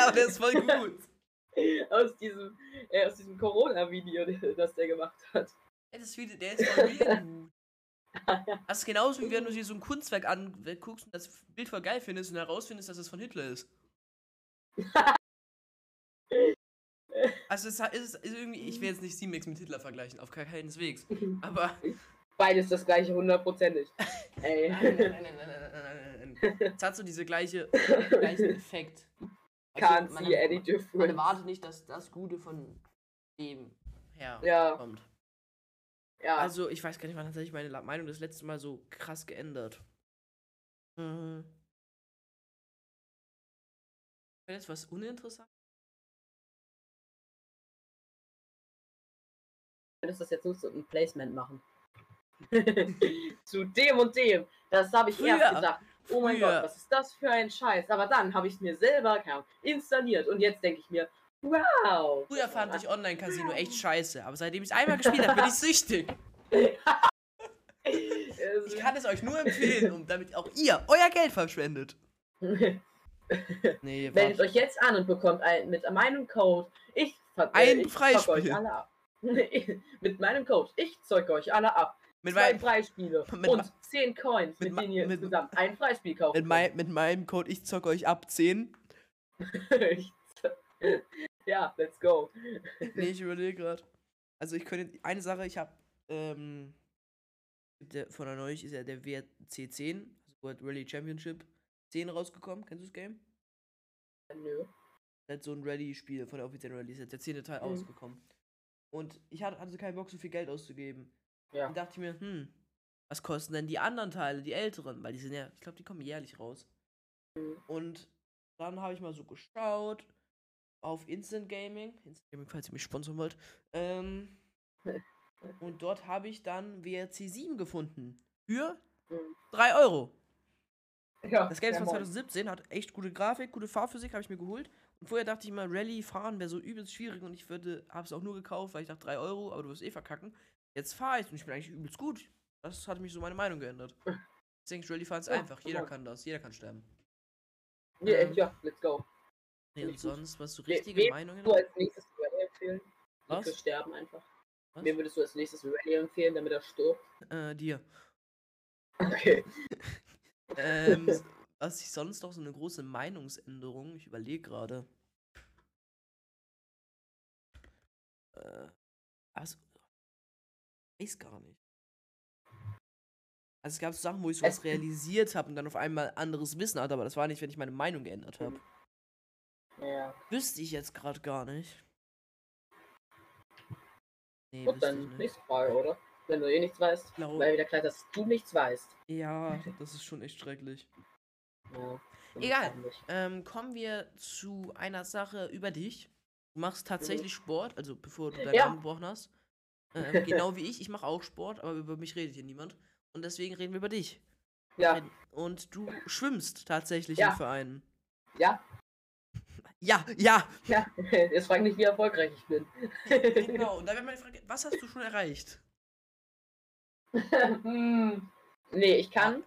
aber der ist voll gut. Aus diesem Corona-Video, das der gemacht hat. Der ist voll gut. Das ist genauso, wie wenn du dir so ein Kunstwerk anguckst und das Bild voll geil findest und herausfindest, dass das von Hitler ist. Also es ist irgendwie, ich will jetzt nicht Zimax mit Hitler vergleichen, auf keineswegs. Aber beides das gleiche, hundertprozentig. Ey. Nein. Es hat so den gleichen Effekt. Also man erwartet nicht, dass das Gute von dem herkommt. Ja. Also, ich weiß gar nicht, wann hat sich meine Meinung das letzte Mal so krass geändert. Wäre das was uninteressant? Du könntest das jetzt so ein Placement machen. Zu dem und dem. Das habe ich erst gedacht. Oh mein Gott, was ist das für ein Scheiß? Aber dann habe ich es mir selber installiert und jetzt denke ich mir, wow. Früher fand ich Online-Casino echt scheiße, aber seitdem ich es einmal gespielt habe, bin ich süchtig. Ich kann es euch nur empfehlen, damit auch ihr euer Geld verschwendet. Nee, meldet euch jetzt an und bekommt mit meinem Code, ich zeug euch alle ab. Mit meinem Code, ich zeug euch alle ab. Mit 2 Freispiele und 10 Coins, mit denen ihr insgesamt ein Freispiel kauft. Mit meinem Code, ich zock euch ab 10. Ja, let's go. Nee, ich überlege gerade. Also ich könnte, eine Sache, ich habe von der Neulich ist ja der WRC 10, also World Rally Championship 10 rausgekommen. Kennst du das Game? Nö. Das ist so ein Rally-Spiel von der offiziellen Rally, ist der 10. Teil rausgekommen. Und ich hatte also keinen Bock, so viel Geld auszugeben. Ja. Dann dachte ich mir, was kosten denn die anderen Teile, die älteren? Weil die sind ja, ich glaube, die kommen jährlich raus. Und dann habe ich mal so geschaut auf Instant Gaming. Instant Gaming, falls ihr mich sponsern wollt. Und dort habe ich dann WRC 7 gefunden. Für 3 €. Ja, das Game ist von 2017, hat echt gute Grafik, gute Fahrphysik, habe ich mir geholt. Und vorher dachte ich immer, Rally fahren wäre so übelst schwierig und ich habe es auch nur gekauft, weil ich dachte, 3 €, aber du wirst eh verkacken. Jetzt fahre ich und ich bin eigentlich übelst gut. Das hat mich so meine Meinung geändert. Ich denke, Rallyfahren ist einfach. Jeder kann das. Jeder kann sterben. Ja, let's go. Nee, und sonst, was so richtige Meinungen? Was würdest du als nächstes Rally empfehlen? Was? Für Sterben einfach. Was? Wem würdest du als nächstes Rally empfehlen, damit er stirbt? Dir. Okay. Was ich sonst noch so eine große Meinungsänderung? Ich überlege gerade. Weiß gar nicht. Also es gab so Sachen, wo ich sowas realisiert habe und dann auf einmal anderes Wissen hatte, aber das war nicht, wenn ich meine Meinung geändert habe. Ja. Wüsste ich jetzt gerade gar nicht. Nee, und dann nächste Frage, oder? Wenn du eh nichts weißt, weil wieder klar, dass du nichts weißt. Ja, das ist schon echt schrecklich. Ja, egal. Kommen wir zu einer Sache über dich. Du machst tatsächlich Sport, also bevor du deinen Arm gebrochen hast. Genau wie ich. Ich mache auch Sport, aber über mich redet hier niemand. Und deswegen reden wir über dich. Ja. Und du schwimmst tatsächlich im Verein. Ja. Ja. Jetzt frag mich, wie erfolgreich ich bin. Genau. Und dann wäre meine Frage, was hast du schon erreicht? Nee, ich kann.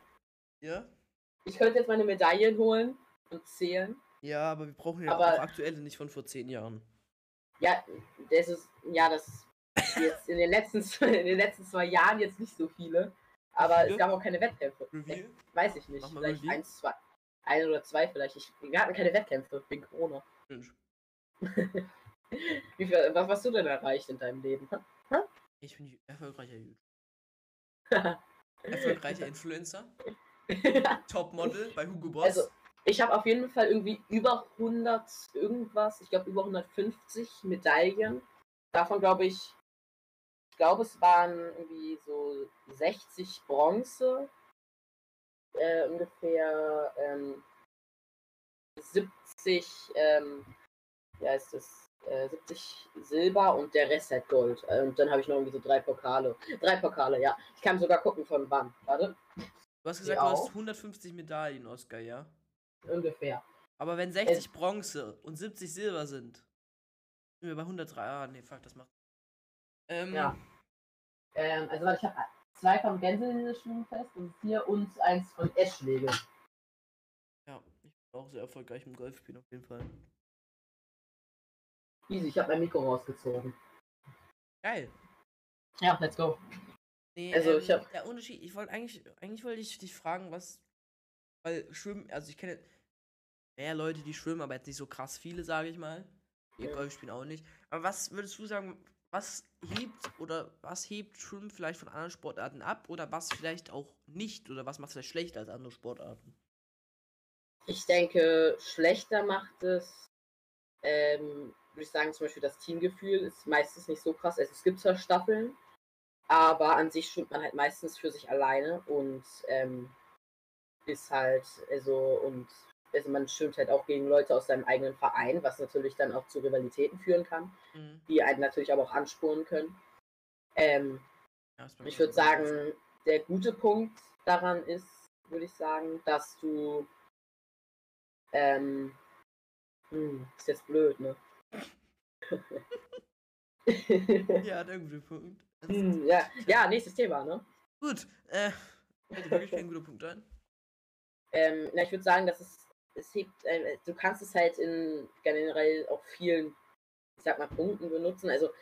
Ja? Ich könnte jetzt meine Medaillen holen und zählen. Ja, aber wir brauchen ja auch aktuelle, nicht von vor 10 Jahren. Ja, das ist, jetzt in den letzten, 2 Jahren jetzt nicht so viele. Aber es gab auch keine Wettkämpfe. Weiß ich nicht. Vielleicht 1, 2. 1 oder 2 vielleicht. Wir hatten keine Wettkämpfe wegen Corona. Wie viel, was hast du denn erreicht in deinem Leben? Ha? Ich bin erfolgreicher YouTuber. Erfolgreicher Influencer. Topmodel bei Hugo Boss. Also, ich habe auf jeden Fall irgendwie über 100 irgendwas. Ich glaube über 150 Medaillen. Davon glaube ich, es waren irgendwie so 60 Bronze, ungefähr 70, wie heißt das, 70 Silber und der Rest halt Gold. Und dann habe ich noch irgendwie so 3 Pokale. 3 Pokale, ja. Ich kann sogar gucken von wann. Warte. Du hast gesagt, du hast 150 Medaillen, Oscar, ja? Ungefähr. Aber wenn 60 Bronze und 70 Silber sind, sind wir bei 103. Ah, nee, fuck, das macht. Ja. Also ich habe 2 vom Gänseschwimmfest und 4 und 1 von Eschläge. Ja, ich bin auch sehr erfolgreich im Golfspielen auf jeden Fall. Easy, ich habe mein Mikro rausgezogen. Geil. Ja, let's go. Nee, also ich habe der Unterschied, ich wollte eigentlich wollte ich dich fragen, was, weil Schwimmen, also ich kenne mehr Leute, die schwimmen, aber jetzt nicht so krass viele, sage ich mal. Die Golfspielen auch nicht. Aber was würdest du sagen, was hebt Schwimmen vielleicht von anderen Sportarten ab oder was vielleicht auch nicht oder was macht es vielleicht schlechter als andere Sportarten? Ich denke, schlechter macht es, würde ich sagen, zum Beispiel das Teamgefühl ist meistens nicht so krass. Also es gibt zwar Staffeln, aber an sich schwimmt man halt meistens für sich alleine und ist halt, also man schwimmt halt auch gegen Leute aus seinem eigenen Verein, was natürlich dann auch zu Rivalitäten führen kann, die einen natürlich aber auch anspornen können. Ich würde sagen, der gute Punkt daran ist, dass du ist jetzt blöd, ne? Ja, der gute Punkt. Ja, nächstes Thema, ne? Gut, hätte wirklich kein guter Punkt ein. Ich würde sagen, dass es hebt, du kannst es halt in generell auch vielen, ich sag mal, Punkten benutzen. Also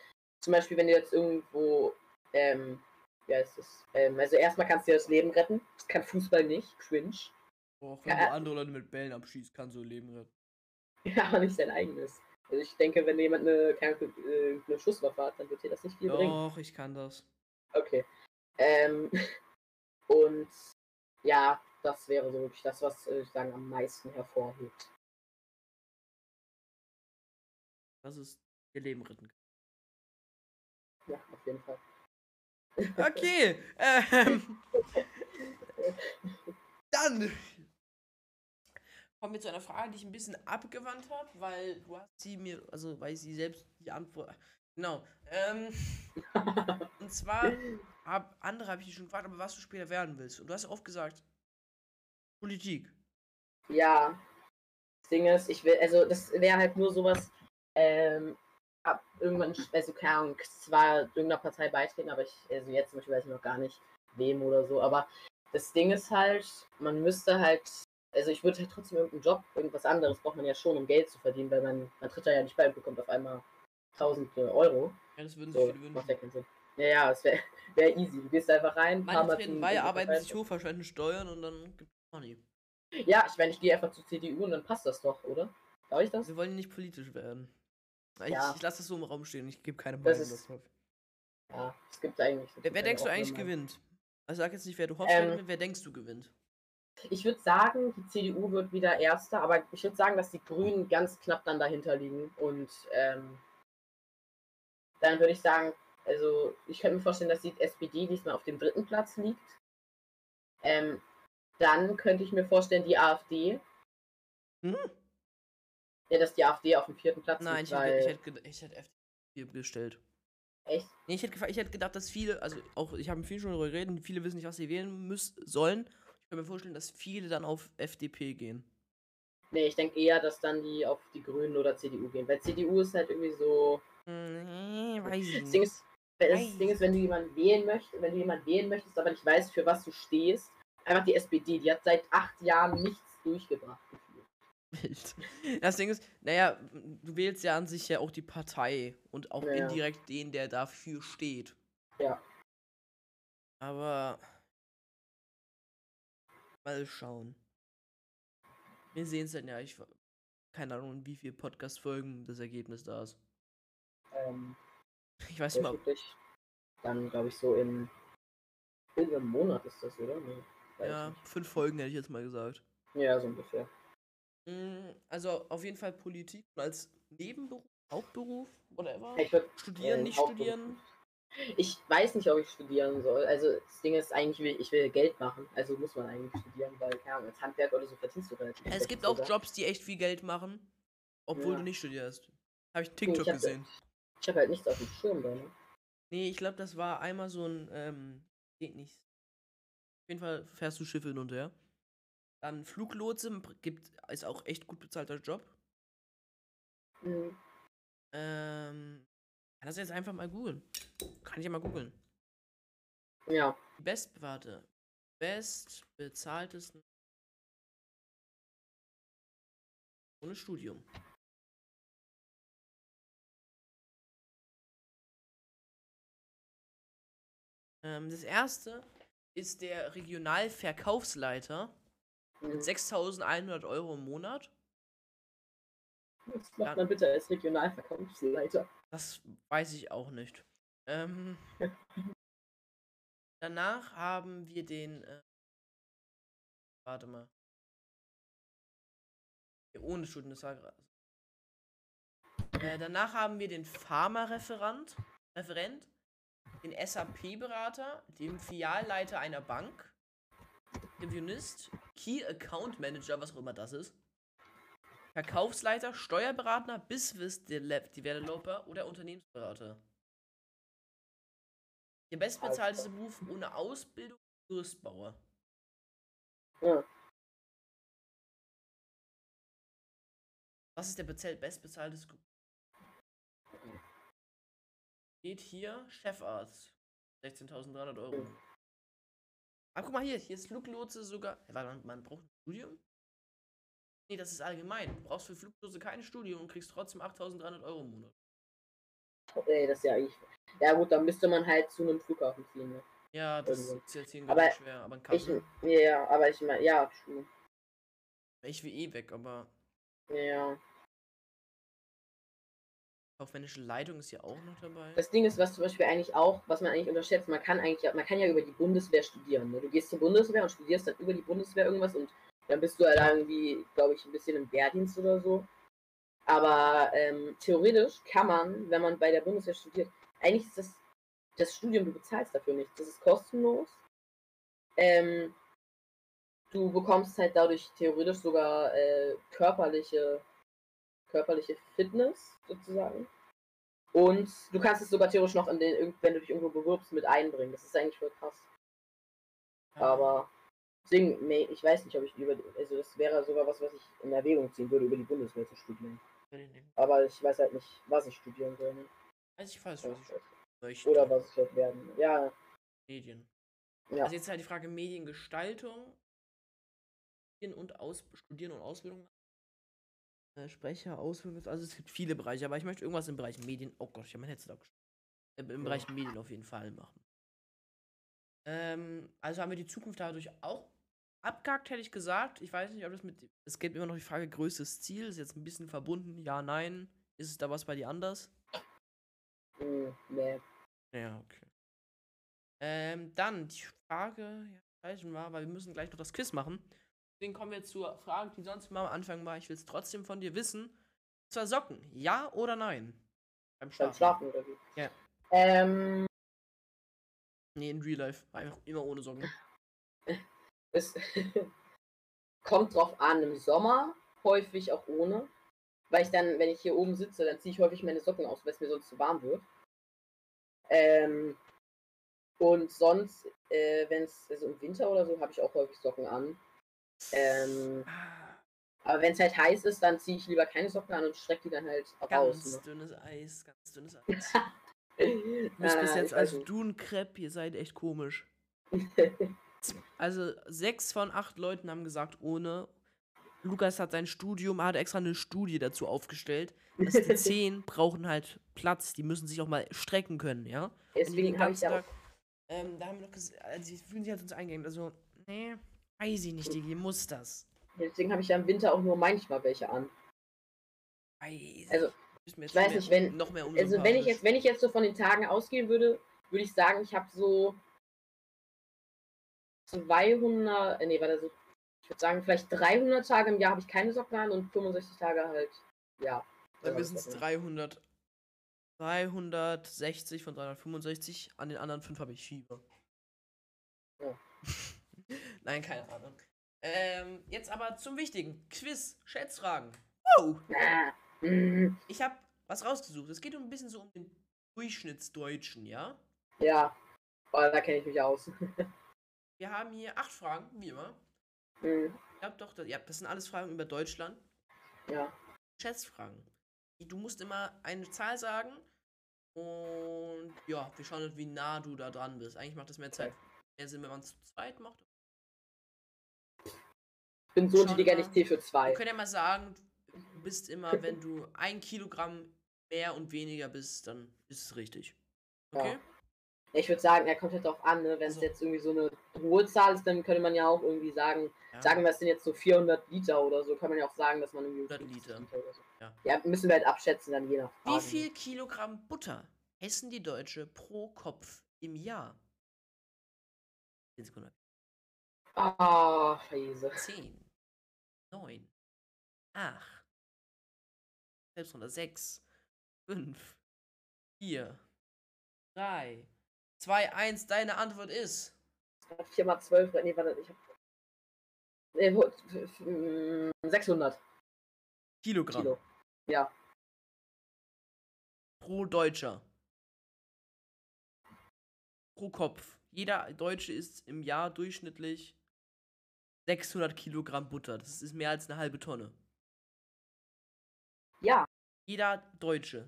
zum Beispiel, wenn du jetzt irgendwo, also erstmal kannst du dir das Leben retten. Das kann Fußball nicht, cringe. Auch wenn du andere Leute mit Bällen abschießt, kannst du Leben retten. Ja, aber nicht dein eigenes. Also ich denke, wenn jemand eine Schusswaffe hat, dann wird dir das nicht viel bringen. Doch, ich kann das. Okay. Und ja, das wäre so wirklich das, was ich sagen am meisten hervorhebt. Das ist ihr Leben retten. Ja, auf jeden Fall. Okay. Dann kommen wir zu einer Frage, die ich ein bisschen abgewandt habe, weil du hast sie mir, also weil sie selbst die Antwort. Genau. Und zwar habe ich dich schon gefragt, aber was du später werden willst. Und du hast oft gesagt, Politik. Ja. Das Ding ist, ich will, also das wäre halt nur sowas, ab irgendwann, also keine Ahnung, zwar irgendeiner Partei beitreten, aber ich, also jetzt zum Beispiel weiß ich noch gar nicht, wem oder so, aber das Ding ist halt, man müsste halt, also ich würde halt trotzdem irgendeinen Job, irgendwas anderes braucht man ja schon, um Geld zu verdienen, weil man tritt da ja nicht bei und bekommt auf einmal 1000 Euro. Ja, das würden sich viele wünschen. Macht ja keinen Sinn. Ja, es wäre easy. Du gehst einfach rein, paar Mal treten bei, arbeiten sich hoch, verschwenden Steuern und dann gibt es Money. Ja, ich gehe einfach zur CDU und dann passt das doch, oder? Darf ich das? Wir wollen nicht politisch werden. Ich lasse das so im Raum stehen, ich gebe keine Meinung dazu. Ja, es gibt eigentlich. Wer denkst du eigentlich gewinnt? Also sag jetzt nicht, wer du hoffst, wer denkst du gewinnt? Ich würde sagen, die CDU wird wieder Erster, aber ich würde sagen, dass die Grünen ganz knapp dann dahinter liegen und dann würde ich sagen, also ich könnte mir vorstellen, dass die SPD diesmal auf dem 3. Platz liegt. Dann könnte ich mir vorstellen, die AfD. Ja, dass die AfD auf dem 4. Platz liegt. Nein, ich hätte FDP gestellt. Echt? Nee, ich hätte gedacht, dass viele, also auch, ich habe mit vielen schon darüber geredet, und viele wissen nicht, was sie wählen sollen. Ich kann mir vorstellen, dass viele dann auf FDP gehen. Nee, ich denke eher, dass dann die auf die Grünen oder CDU gehen, weil CDU ist halt irgendwie so... Nee, weiß ich nicht. Das Ding ist, wenn du jemanden wählen möchtest, aber nicht weißt, für was du stehst, einfach die SPD, die hat seit 8 Jahren nichts durchgebracht. Das Ding ist, naja, du wählst ja an sich ja auch die Partei und auch indirekt den, der dafür steht. Ja. Aber mal schauen. Wir sehen es dann ja, ich keine Ahnung, in wie viel Podcast-Folgen das Ergebnis da ist. Ich weiß nicht mal. Dann glaube ich so in einem Monat ist das, oder? Nee, ja, 5 Folgen hätte ich jetzt mal gesagt. Ja, so ungefähr. Also auf jeden Fall Politik als Nebenberuf, Hauptberuf, whatever. Ich würde studieren, nicht Hauptberuf. Studieren. Ich weiß nicht, ob ich studieren soll. Also das Ding ist eigentlich, ich will Geld machen. Also muss man eigentlich studieren, weil keine Ahnung, als Handwerk oder so verdienst du relativ viel. Es gibt auch Jobs, die echt viel Geld machen, obwohl du nicht studierst. Habe ich TikTok gesehen. Ich habe halt nichts auf dem Schirm da, ne? Nee, ich glaube, das war einmal so ein, geht nicht. Auf jeden Fall fährst du Schiffe hin und her. Dann Fluglotse ist auch echt gut bezahlter Job. Mhm. Kann das jetzt einfach mal googeln. Kann ich ja mal googeln. Ja. Bestbezahltesten. Ohne Studium. Das erste ist der Regionalverkaufsleiter. Mit 6.100 € im Monat. Was macht man bitte als Regionalverkaufsleiter? Das weiß ich auch nicht. Danach haben wir den... warte mal. Ohne Studium, das war gerade. Danach haben wir den Pharma-Referent, den SAP-Berater, den Filialleiter einer Bank, Revisionist, Key Account Manager, was auch immer das ist, Verkaufsleiter, Steuerberater, Business Developer oder Unternehmensberater. Der bestbezahlteste Beruf ohne Ausbildung ist Gerüstbauer. Ja. Was ist der bestbezahlteste Beruf? Geht hier Chefarzt. 16.300 €. Ja. Aber guck mal hier ist Fluglotse sogar. Warte, man braucht ein Studium? Nee, das ist allgemein. Du brauchst für Fluglotse kein Studium und kriegst trotzdem 8.300 € im Monat. Ey, das ist ja eigentlich. Ja gut, dann müsste man halt zu einem Flughafen fliegen, ne? Ja, das ist jetzt hier ganz schwer, aber ein Kaffee. Ja, aber ich meine, ja, true. Ich will eh weg, aber. Ja. Kaufmännische Leitung ist ja auch noch dabei. Das Ding ist, was man eigentlich unterschätzt, man kann ja über die Bundeswehr studieren. Ne? Du gehst zur Bundeswehr und studierst dann über die Bundeswehr irgendwas und dann bist du allein irgendwie, glaube ich, ein bisschen im Wehrdienst oder so. Aber theoretisch kann man, wenn man bei der Bundeswehr studiert, eigentlich ist das Studium, du bezahlst dafür nichts. Das ist kostenlos. Du bekommst halt dadurch theoretisch sogar körperliche Fitness sozusagen. Und du kannst es sogar theoretisch noch, wenn du dich irgendwo bewirbst, mit einbringen. Das ist eigentlich voll krass. Ja. Aber deswegen, nee, ich weiß nicht, ob ich also das wäre sogar was ich in Erwägung ziehen würde, über die Bundeswehr zu studieren. Aber ich weiß halt nicht, was ich studieren soll. Also ich weiß, was ich oder was ich halt werden. Ja. Medien. Ja. Also jetzt halt die Frage Mediengestaltung. Studieren und Ausbildung. Sprecher, Ausbildung, also es gibt viele Bereiche, aber ich möchte irgendwas im Bereich Medien, oh Gott, ich habe mein Headset abgeschlossen, im Bereich Medien auf jeden Fall machen. Also haben wir die Zukunft dadurch auch abgehakt, hätte ich gesagt. Ich weiß nicht, ob das es gibt immer noch die Frage, größtes Ziel, ist jetzt ein bisschen verbunden, ja, nein, ist es da was bei dir anders? Nee. Ja, okay. Dann die Frage, weil wir müssen gleich noch das Quiz machen. Deswegen kommen wir zur Frage, die sonst mal am Anfang war. Ich will es trotzdem von dir wissen. Zwar Socken, ja oder nein? Beim Schlafen oder wie? Ja. Nee, in Real Life. Einfach immer ohne Socken. Es kommt drauf an, im Sommer häufig auch ohne. Weil ich dann, wenn ich hier oben sitze, dann ziehe ich häufig meine Socken aus, weil es mir sonst zu warm wird. Und sonst, wenn es also im Winter oder so, habe ich auch häufig Socken an. Aber wenn es halt heiß ist, dann ziehe ich lieber keine Socken an und strecke die dann halt raus. Ganz dünnes Eis, ganz dünnes Eis. Du bist bis jetzt also du ein Crepe, ihr seid echt komisch. Also 6 von 8 Leuten haben gesagt ohne. Lukas hat sein Studium, hat extra eine Studie dazu aufgestellt, dass die 10 brauchen halt Platz, die müssen sich auch mal strecken können, ja? Deswegen habe ich da auch... da haben wir noch gesagt, also sie fühlen sich halt uns eingegangen, also, nee, weiß ich nicht, Digi, muss das. Deswegen habe ich ja im Winter auch nur manchmal welche an. Also, ich weiß nicht, wenn, noch mehr also wenn ich jetzt so von den Tagen ausgehen würde, würde ich sagen, ich habe so 200, nee, warte, so, ich würde sagen, vielleicht 300 Tage im Jahr habe ich keine Socken an und 65 Tage halt, ja. Dann müssen es 300. 360 von 365, an den anderen 5 habe ich Fieber. Ja. Nein, keine Ahnung. Jetzt aber zum Wichtigen. Quiz, Schätzfragen. Wow. Ich habe was rausgesucht. Es geht ein bisschen so um den Durchschnittsdeutschen, ja? Ja, boah, da kenne ich mich aus. Wir haben hier 8 Fragen, wie immer. Mhm. Ich glaube doch, das sind alles Fragen über Deutschland. Ja. Schätzfragen. Du musst immer eine Zahl sagen und ja, wir schauen, wie nah du da dran bist. Eigentlich macht das mehr Zeit, mehr Sinn, wenn man es zu zweit macht. Ich bin so intelligent, ich zähle für 2. Wir können ja mal sagen, du bist immer, wenn du 1 Kilogramm mehr und weniger bist, dann ist es richtig. Okay? Ja. Ich würde sagen, er kommt halt drauf an, ne? Wenn es jetzt irgendwie so eine hohe Zahl ist, dann könnte man ja auch irgendwie sagen, sagen wir es sind jetzt so 400 Liter oder so, kann man ja auch sagen, dass man irgendwie 400 Liter oder so. Ja, müssen wir halt abschätzen dann je nach Frage. Wie viel Kilogramm Butter essen die Deutsche pro Kopf im Jahr? 10 Sekunden. Ah, Scheiße. 10, 9, 8, selbst runter, 6, 5, 4, 3, 2, 1, deine Antwort ist? 4 mal 12, nee, warte, ich hab 600 Kilogramm. Kilo. Ja. Pro Deutscher. Pro Kopf. Jeder Deutsche isst im Jahr durchschnittlich 600 Kilogramm Butter. Das ist mehr als eine halbe Tonne. Ja. Jeder Deutsche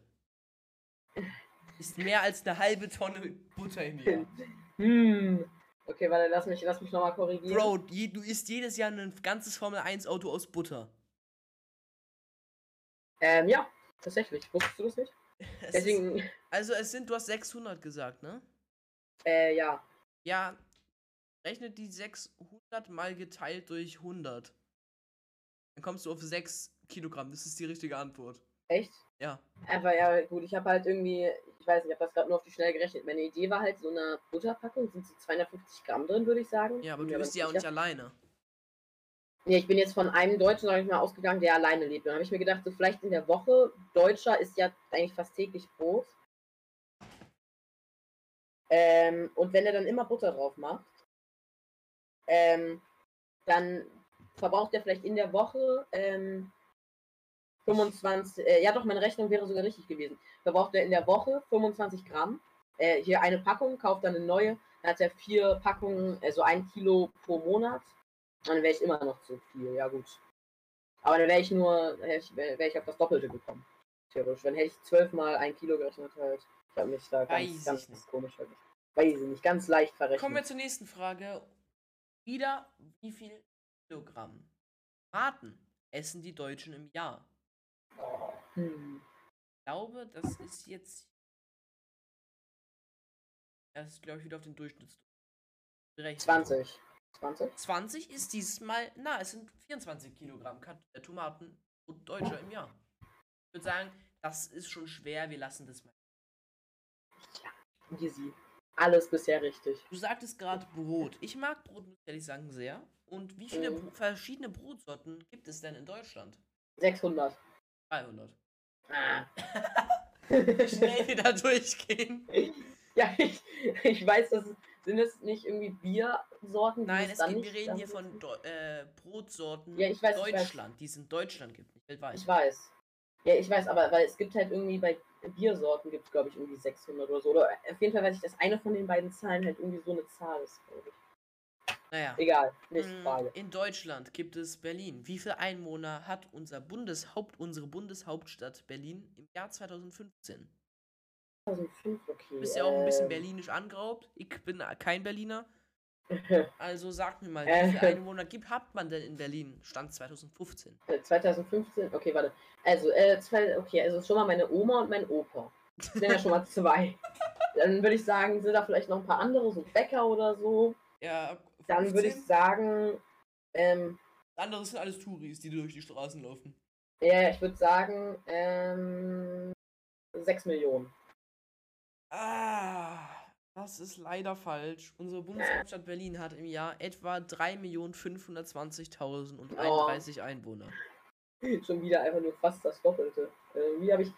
isst mehr als eine halbe Tonne Butter im Jahr. Okay, warte, lass mich nochmal korrigieren. Bro, du isst jedes Jahr ein ganzes Formel 1 Auto aus Butter. Ja, tatsächlich. Wusstest du das nicht? Deswegen... du hast 600 gesagt, ne? Ja. Ja, rechnet die 600 mal geteilt durch 100. Dann kommst du auf 6 Kilogramm. Das ist die richtige Antwort. Echt? Ja. Aber ja, gut, ich habe halt irgendwie, ich weiß nicht, ich habe das gerade nur auf die Schnelle gerechnet. Meine Idee war halt, so eine Butterpackung sind so 250 Gramm drin, würde ich sagen. Ja, aber du bist ja auch nicht alleine. Nee, ich bin jetzt von einem Deutschen, sag ich mal, ausgegangen, der alleine lebt. Und dann habe ich mir gedacht, so vielleicht in der Woche, Deutscher ist ja eigentlich fast täglich Brot. Und wenn er dann immer Butter drauf macht, dann verbraucht er vielleicht in der Woche 25, ja doch, meine Rechnung wäre sogar richtig gewesen. Verbraucht er in der Woche 25 Gramm, hier eine Packung, kauft dann eine neue, dann hat er 4 Packungen, also 1 Kilo pro Monat. Dann wäre ich immer noch zu viel, ja gut. Aber dann wäre ich auf das Doppelte gekommen. Theoretisch. Dann hätte ich 12 mal 1 Kilo gerechnet halt. Ich habe mich da ganz komisch verrechnet. Weiß ich nicht, ganz leicht verrechnet. Kommen wir zur nächsten Frage. Wieder, wie viel Kilogramm Tomaten essen die Deutschen im Jahr? Ich glaube, das ist jetzt... Das ist, glaube ich, wieder auf den Durchschnitt. 20. 20 ist dieses Mal, na, es sind 24 Kilogramm Tomaten und Deutscher im Jahr. Ich würde sagen, das ist schon schwer, wir lassen das mal. Ja, easy. Alles bisher richtig. Du sagtest gerade Brot. Ich mag Brot, muss ich ehrlich sagen, sehr. Und wie viele verschiedene Brotsorten gibt es denn in Deutschland? 600. 300. Ah. Wie schnell wir da durchgehen. Ja, ich weiß, dass es... Sind es nicht irgendwie Biersorten? Nein, wir reden hier von Brotsorten in Deutschland, die es in Deutschland gibt. Ich weiß. Ja, ich weiß, aber weil es gibt halt irgendwie bei Biersorten gibt es, glaube ich, irgendwie 600 oder so. Oder auf jeden Fall weiß ich, dass eine von den beiden Zahlen halt irgendwie so eine Zahl ist, glaube ich. Naja. Egal, nicht Frage. In Deutschland gibt es Berlin. Wie viele Einwohner hat unsere Bundeshauptstadt Berlin im Jahr 2015? 2005, okay. Bist ja auch ein bisschen berlinisch angeraubt. Ich bin kein Berliner. Also sag mir mal, wie viele Einwohner habt man denn in Berlin? Stand 2015. 2015? Okay, warte. Also, also schon mal meine Oma und mein Opa. Das sind ja schon mal zwei. Dann würde ich sagen, sind da vielleicht noch ein paar andere, so Bäcker oder so. Ja, 15? Dann würde ich sagen, andere sind alles Touris, die durch die Straßen laufen. Ja, ich würde sagen, 6 Millionen. Ah... Das ist leider falsch. Unsere Bundeshauptstadt Berlin hat im Jahr etwa 3.520.031 Einwohner. Schon wieder einfach nur fast das Doppelte. Ich habe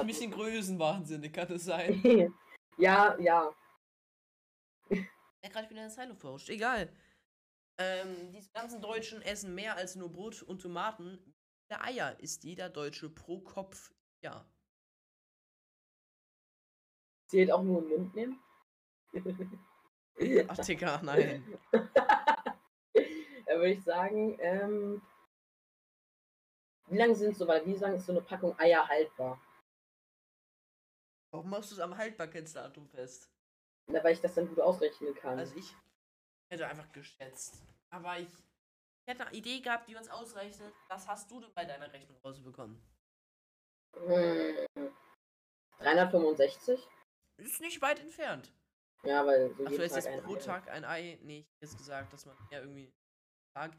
ein bisschen Größenwahnsinnig, kann das sein? Ja. Ja, gerade wieder in der Silo forscht. Egal. Diese ganzen Deutschen essen mehr als nur Brot und Tomaten. Wie viele Eier isst jeder Deutsche pro Kopf? Ja. Zählt auch nur im Mund nehmen? Ach, Digga, nein. Da würde ich sagen, wie lange ist so eine Packung Eier haltbar? Warum machst du es am Haltbarkeitsdatum fest? Na, weil ich das dann gut ausrechnen kann. Also ich hätte einfach geschätzt. Aber ich hätte eine Idee gehabt, die uns ausrechnet. Was hast du denn bei deiner Rechnung rausbekommen? 365? Ist nicht weit entfernt. Ja, weil so jeden Tag pro Tag ein Ei. Nee, ich hätte jetzt gesagt, dass man ja irgendwie Tag.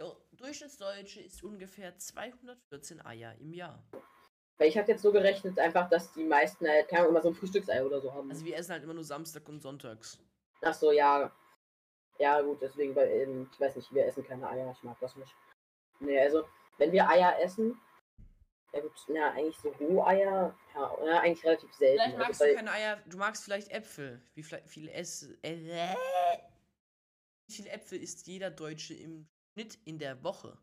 Der Durchschnittsdeutsche isst ungefähr 214 Eier im Jahr. Weil ich hatte jetzt so gerechnet, einfach, dass die meisten halt keine Ahnung, immer so ein Frühstücksei oder so haben. Also wir essen halt immer nur Samstag und Sonntags. Ach so, ja. Ja, gut, deswegen, weil ich weiß nicht, wir essen keine Eier, ich mag das nicht. Nee, also, wenn wir Eier essen, ja gut, na, eigentlich so Roheier, ja, eigentlich relativ selten. Vielleicht magst du keine Eier, du magst vielleicht Äpfel. Wie viele Äpfel isst jeder Deutsche im Schnitt in der Woche?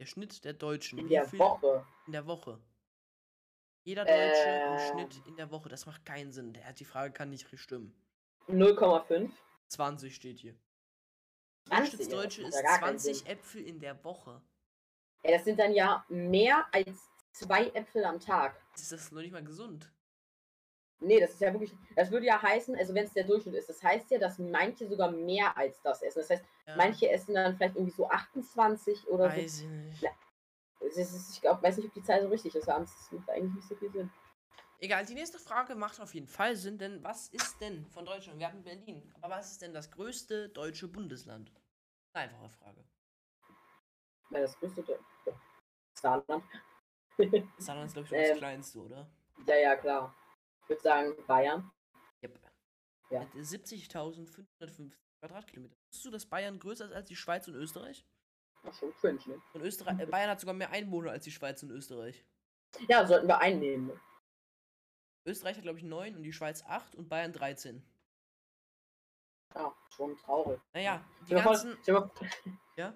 Der Schnitt der Deutschen. In der Woche. Jeder Deutsche im Schnitt in der Woche, das macht keinen Sinn. Die Frage kann nicht stimmen. 0,5? 20 steht hier. Der Durchschnittsdeutsche isst 20 Äpfel in der Woche. Ja, das sind dann ja mehr als 2 Äpfel am Tag. Ist das noch nicht mal gesund? Nee, das ist ja wirklich... Das würde ja heißen, also wenn es der Durchschnitt ist, das heißt ja, dass manche sogar mehr als das essen. Das heißt, manche essen dann vielleicht irgendwie so 28 oder so. Weiß ich nicht. Ja, ich weiß nicht, ob die Zahl so richtig ist. Abends macht eigentlich nicht so viel Sinn. Egal, die nächste Frage macht auf jeden Fall Sinn, denn was ist denn von Deutschland? Wir hatten Berlin. Aber was ist denn das größte deutsche Bundesland? Eine einfache Frage. Weil das größte Saarland. Saarland ist, glaube ich, das kleinste, oder? Ja, klar. Ich würde sagen Bayern. Yep. Ja. 70.550 Quadratkilometer. Wusstest du, dass Bayern größer ist als die Schweiz und Österreich? Ach, schon cringe, ne? Und Bayern hat sogar mehr Einwohner als die Schweiz und Österreich. Ja, sollten wir einnehmen. Österreich hat, glaube ich, 9 und die Schweiz 8 und Bayern 13. Ja, schon traurig. Naja, die ganzen... Ja?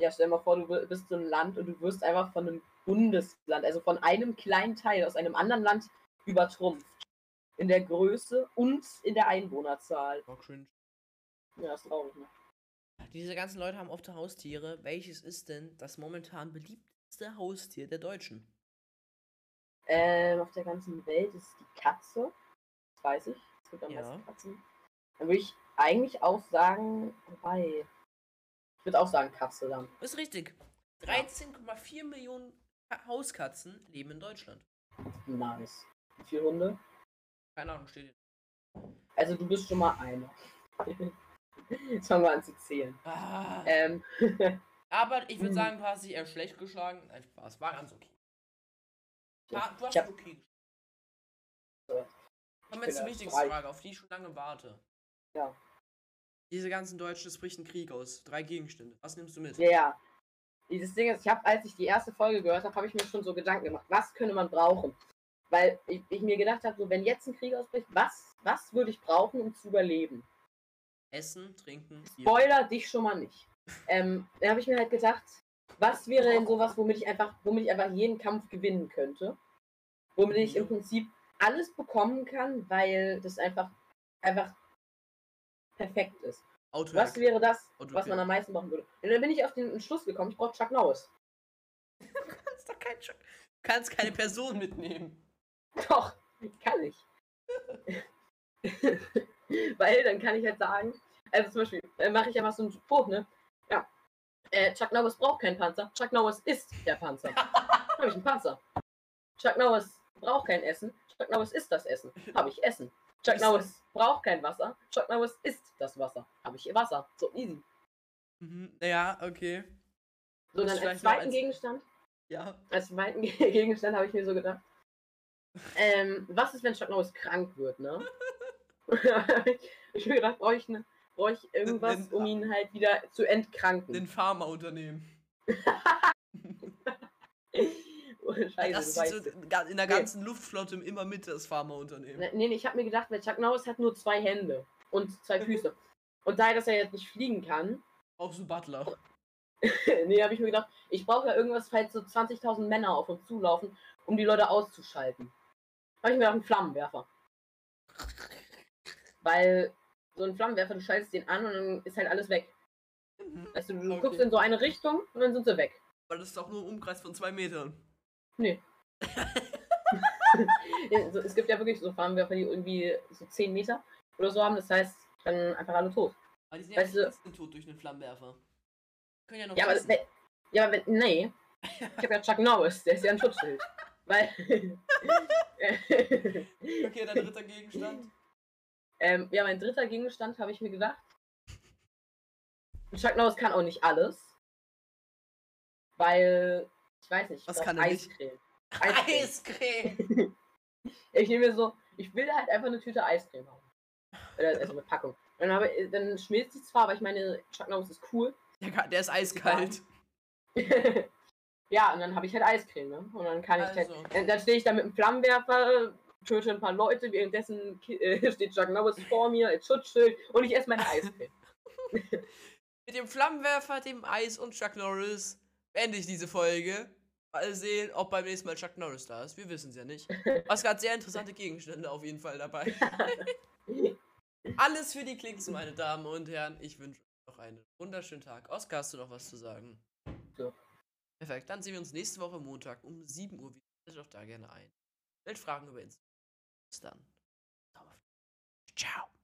Ja, stell dir mal vor, du bist so ein Land und du wirst einfach von einem Bundesland, also von einem kleinen Teil aus einem anderen Land übertrumpft. In der Größe und in der Einwohnerzahl. Oh, cringe. Ja, ist traurig, ne? Diese ganzen Leute haben oft Haustiere. Welches ist denn das momentan beliebteste Haustier der Deutschen? Auf der ganzen Welt ist die Katze. Das weiß ich. Es gibt am meisten Katzen. Dann würde ich eigentlich auch sagen, ich würde auch sagen Katze dann. Ist richtig. 13,4 Millionen Hauskatzen leben in Deutschland. Nice. Wie viele Hunde? Keine Ahnung, steht hier. Also du bist schon mal einer. Jetzt fangen wir an zu zählen. Aber ich würde sagen, du hast dich eher schlecht geschlagen. Nein, Spaß. War ganz okay. Ja, du hast okay geschlagen. So. Kommen wir zur wichtigsten Frage, auf die ich schon lange warte. Ja. Diese ganzen Deutschen, es bricht ein Krieg aus. 3 Gegenstände. Was nimmst du mit? Ja. Dieses Ding ist, als ich die erste Folge gehört habe, habe ich mir schon so Gedanken gemacht, was könnte man brauchen? Weil ich mir gedacht habe, so wenn jetzt ein Krieg ausbricht, was würde ich brauchen, um zu überleben? Essen, trinken, Spoiler dich schon mal nicht. Da habe ich mir halt gedacht, Was wäre denn sowas, womit ich einfach jeden Kampf gewinnen könnte? Womit ich im Prinzip alles bekommen kann, weil das einfach perfekt ist. Was wäre das, was man am meisten machen würde? Und dann bin ich auf den Entschluss gekommen, ich brauche Chuck Norris. Du kannst doch keinen Chuck. Du kannst keine Person mitnehmen. Doch, kann ich. Weil dann kann ich halt sagen, also zum Beispiel, mache ich einfach so einen Spruch, ne? Ja. Chuck Norris braucht keinen Panzer. Chuck Norris ist der Panzer. Dann habe ich einen Panzer. Chuck Norris braucht kein Essen. Chuck Norris ist das Essen. Habe ich Essen. Chuck Norris braucht kein Wasser. Chuck Norris ist das Wasser. Habe ich Wasser. So easy. Mhm, ja, okay. So, dann als zweiten Gegenstand. Ja. Als zweiten Gegenstand habe ich mir so gedacht. Was ist, wenn Chuck Norris krank wird, ne? Ich habe mir gedacht, brauche ich irgendwas, um ihn halt wieder zu entkranken. Den Pharmaunternehmen. Oh, Scheiße, das ist so in der ganzen Luftflotte immer mit das Pharmaunternehmen. Nee, ich habe mir gedacht, weil Chuck Norris hat nur 2 Hände und 2 Füße. Und daher, dass er jetzt nicht fliegen kann. Auch so Butler. Nee, habe ich mir gedacht, ich brauche ja irgendwas, falls so 20.000 Männer auf uns zulaufen, um die Leute auszuschalten. Habe ich mir gedacht, einen Flammenwerfer. Weil so ein Flammenwerfer, du schaltest den an und dann ist halt alles weg. Mhm. Also du guckst in so eine Richtung und dann sind sie weg. Weil das ist auch nur ein Umkreis von 2 Metern. Nee. Also, es gibt ja wirklich so Flammenwerfer, die irgendwie so 10 Meter oder so haben. Das heißt, dann einfach alle tot. Aber die sind ja nicht tot durch einen Flammenwerfer. Können ja noch nee. Ich habe ja Chuck Norris, der ist ja ein Schutzschild. Weil... Okay, dein dritter Gegenstand. Ja, mein dritter Gegenstand habe ich mir gedacht. Chuck Norris kann auch nicht alles. Weil, ich weiß nicht, was kann Eiscreme. Eiscreme! Ich nehme mir so, ich will halt einfach eine Tüte Eiscreme haben. Also eine Packung. Dann schmilzt sie zwar, aber ich meine, Chuck Norris ist cool. Der ist eiskalt. Ja, und dann habe ich halt Eiscreme, ne? Und dann kann ich halt. Dann stehe ich da mit einem Flammenwerfer, töte ein paar Leute, währenddessen steht Chuck Norris vor mir als Schutzschild und ich esse meine Eiscreme. Mit dem Flammenwerfer, dem Eis und Chuck Norris beende ich diese Folge. Mal sehen, ob beim nächsten Mal Chuck Norris da ist. Wir wissen es ja nicht. Was gerade sehr interessante Gegenstände auf jeden Fall dabei. Alles für die Klicks, meine Damen und Herren. Ich wünsche euch noch einen wunderschönen Tag. Oscar, hast du noch was zu sagen? Ja. Perfekt, dann sehen wir uns nächste Woche Montag um 7 Uhr wieder. Stellt euch da gerne ein. Stellt Fragen über Instagram. Bis dann. Ciao.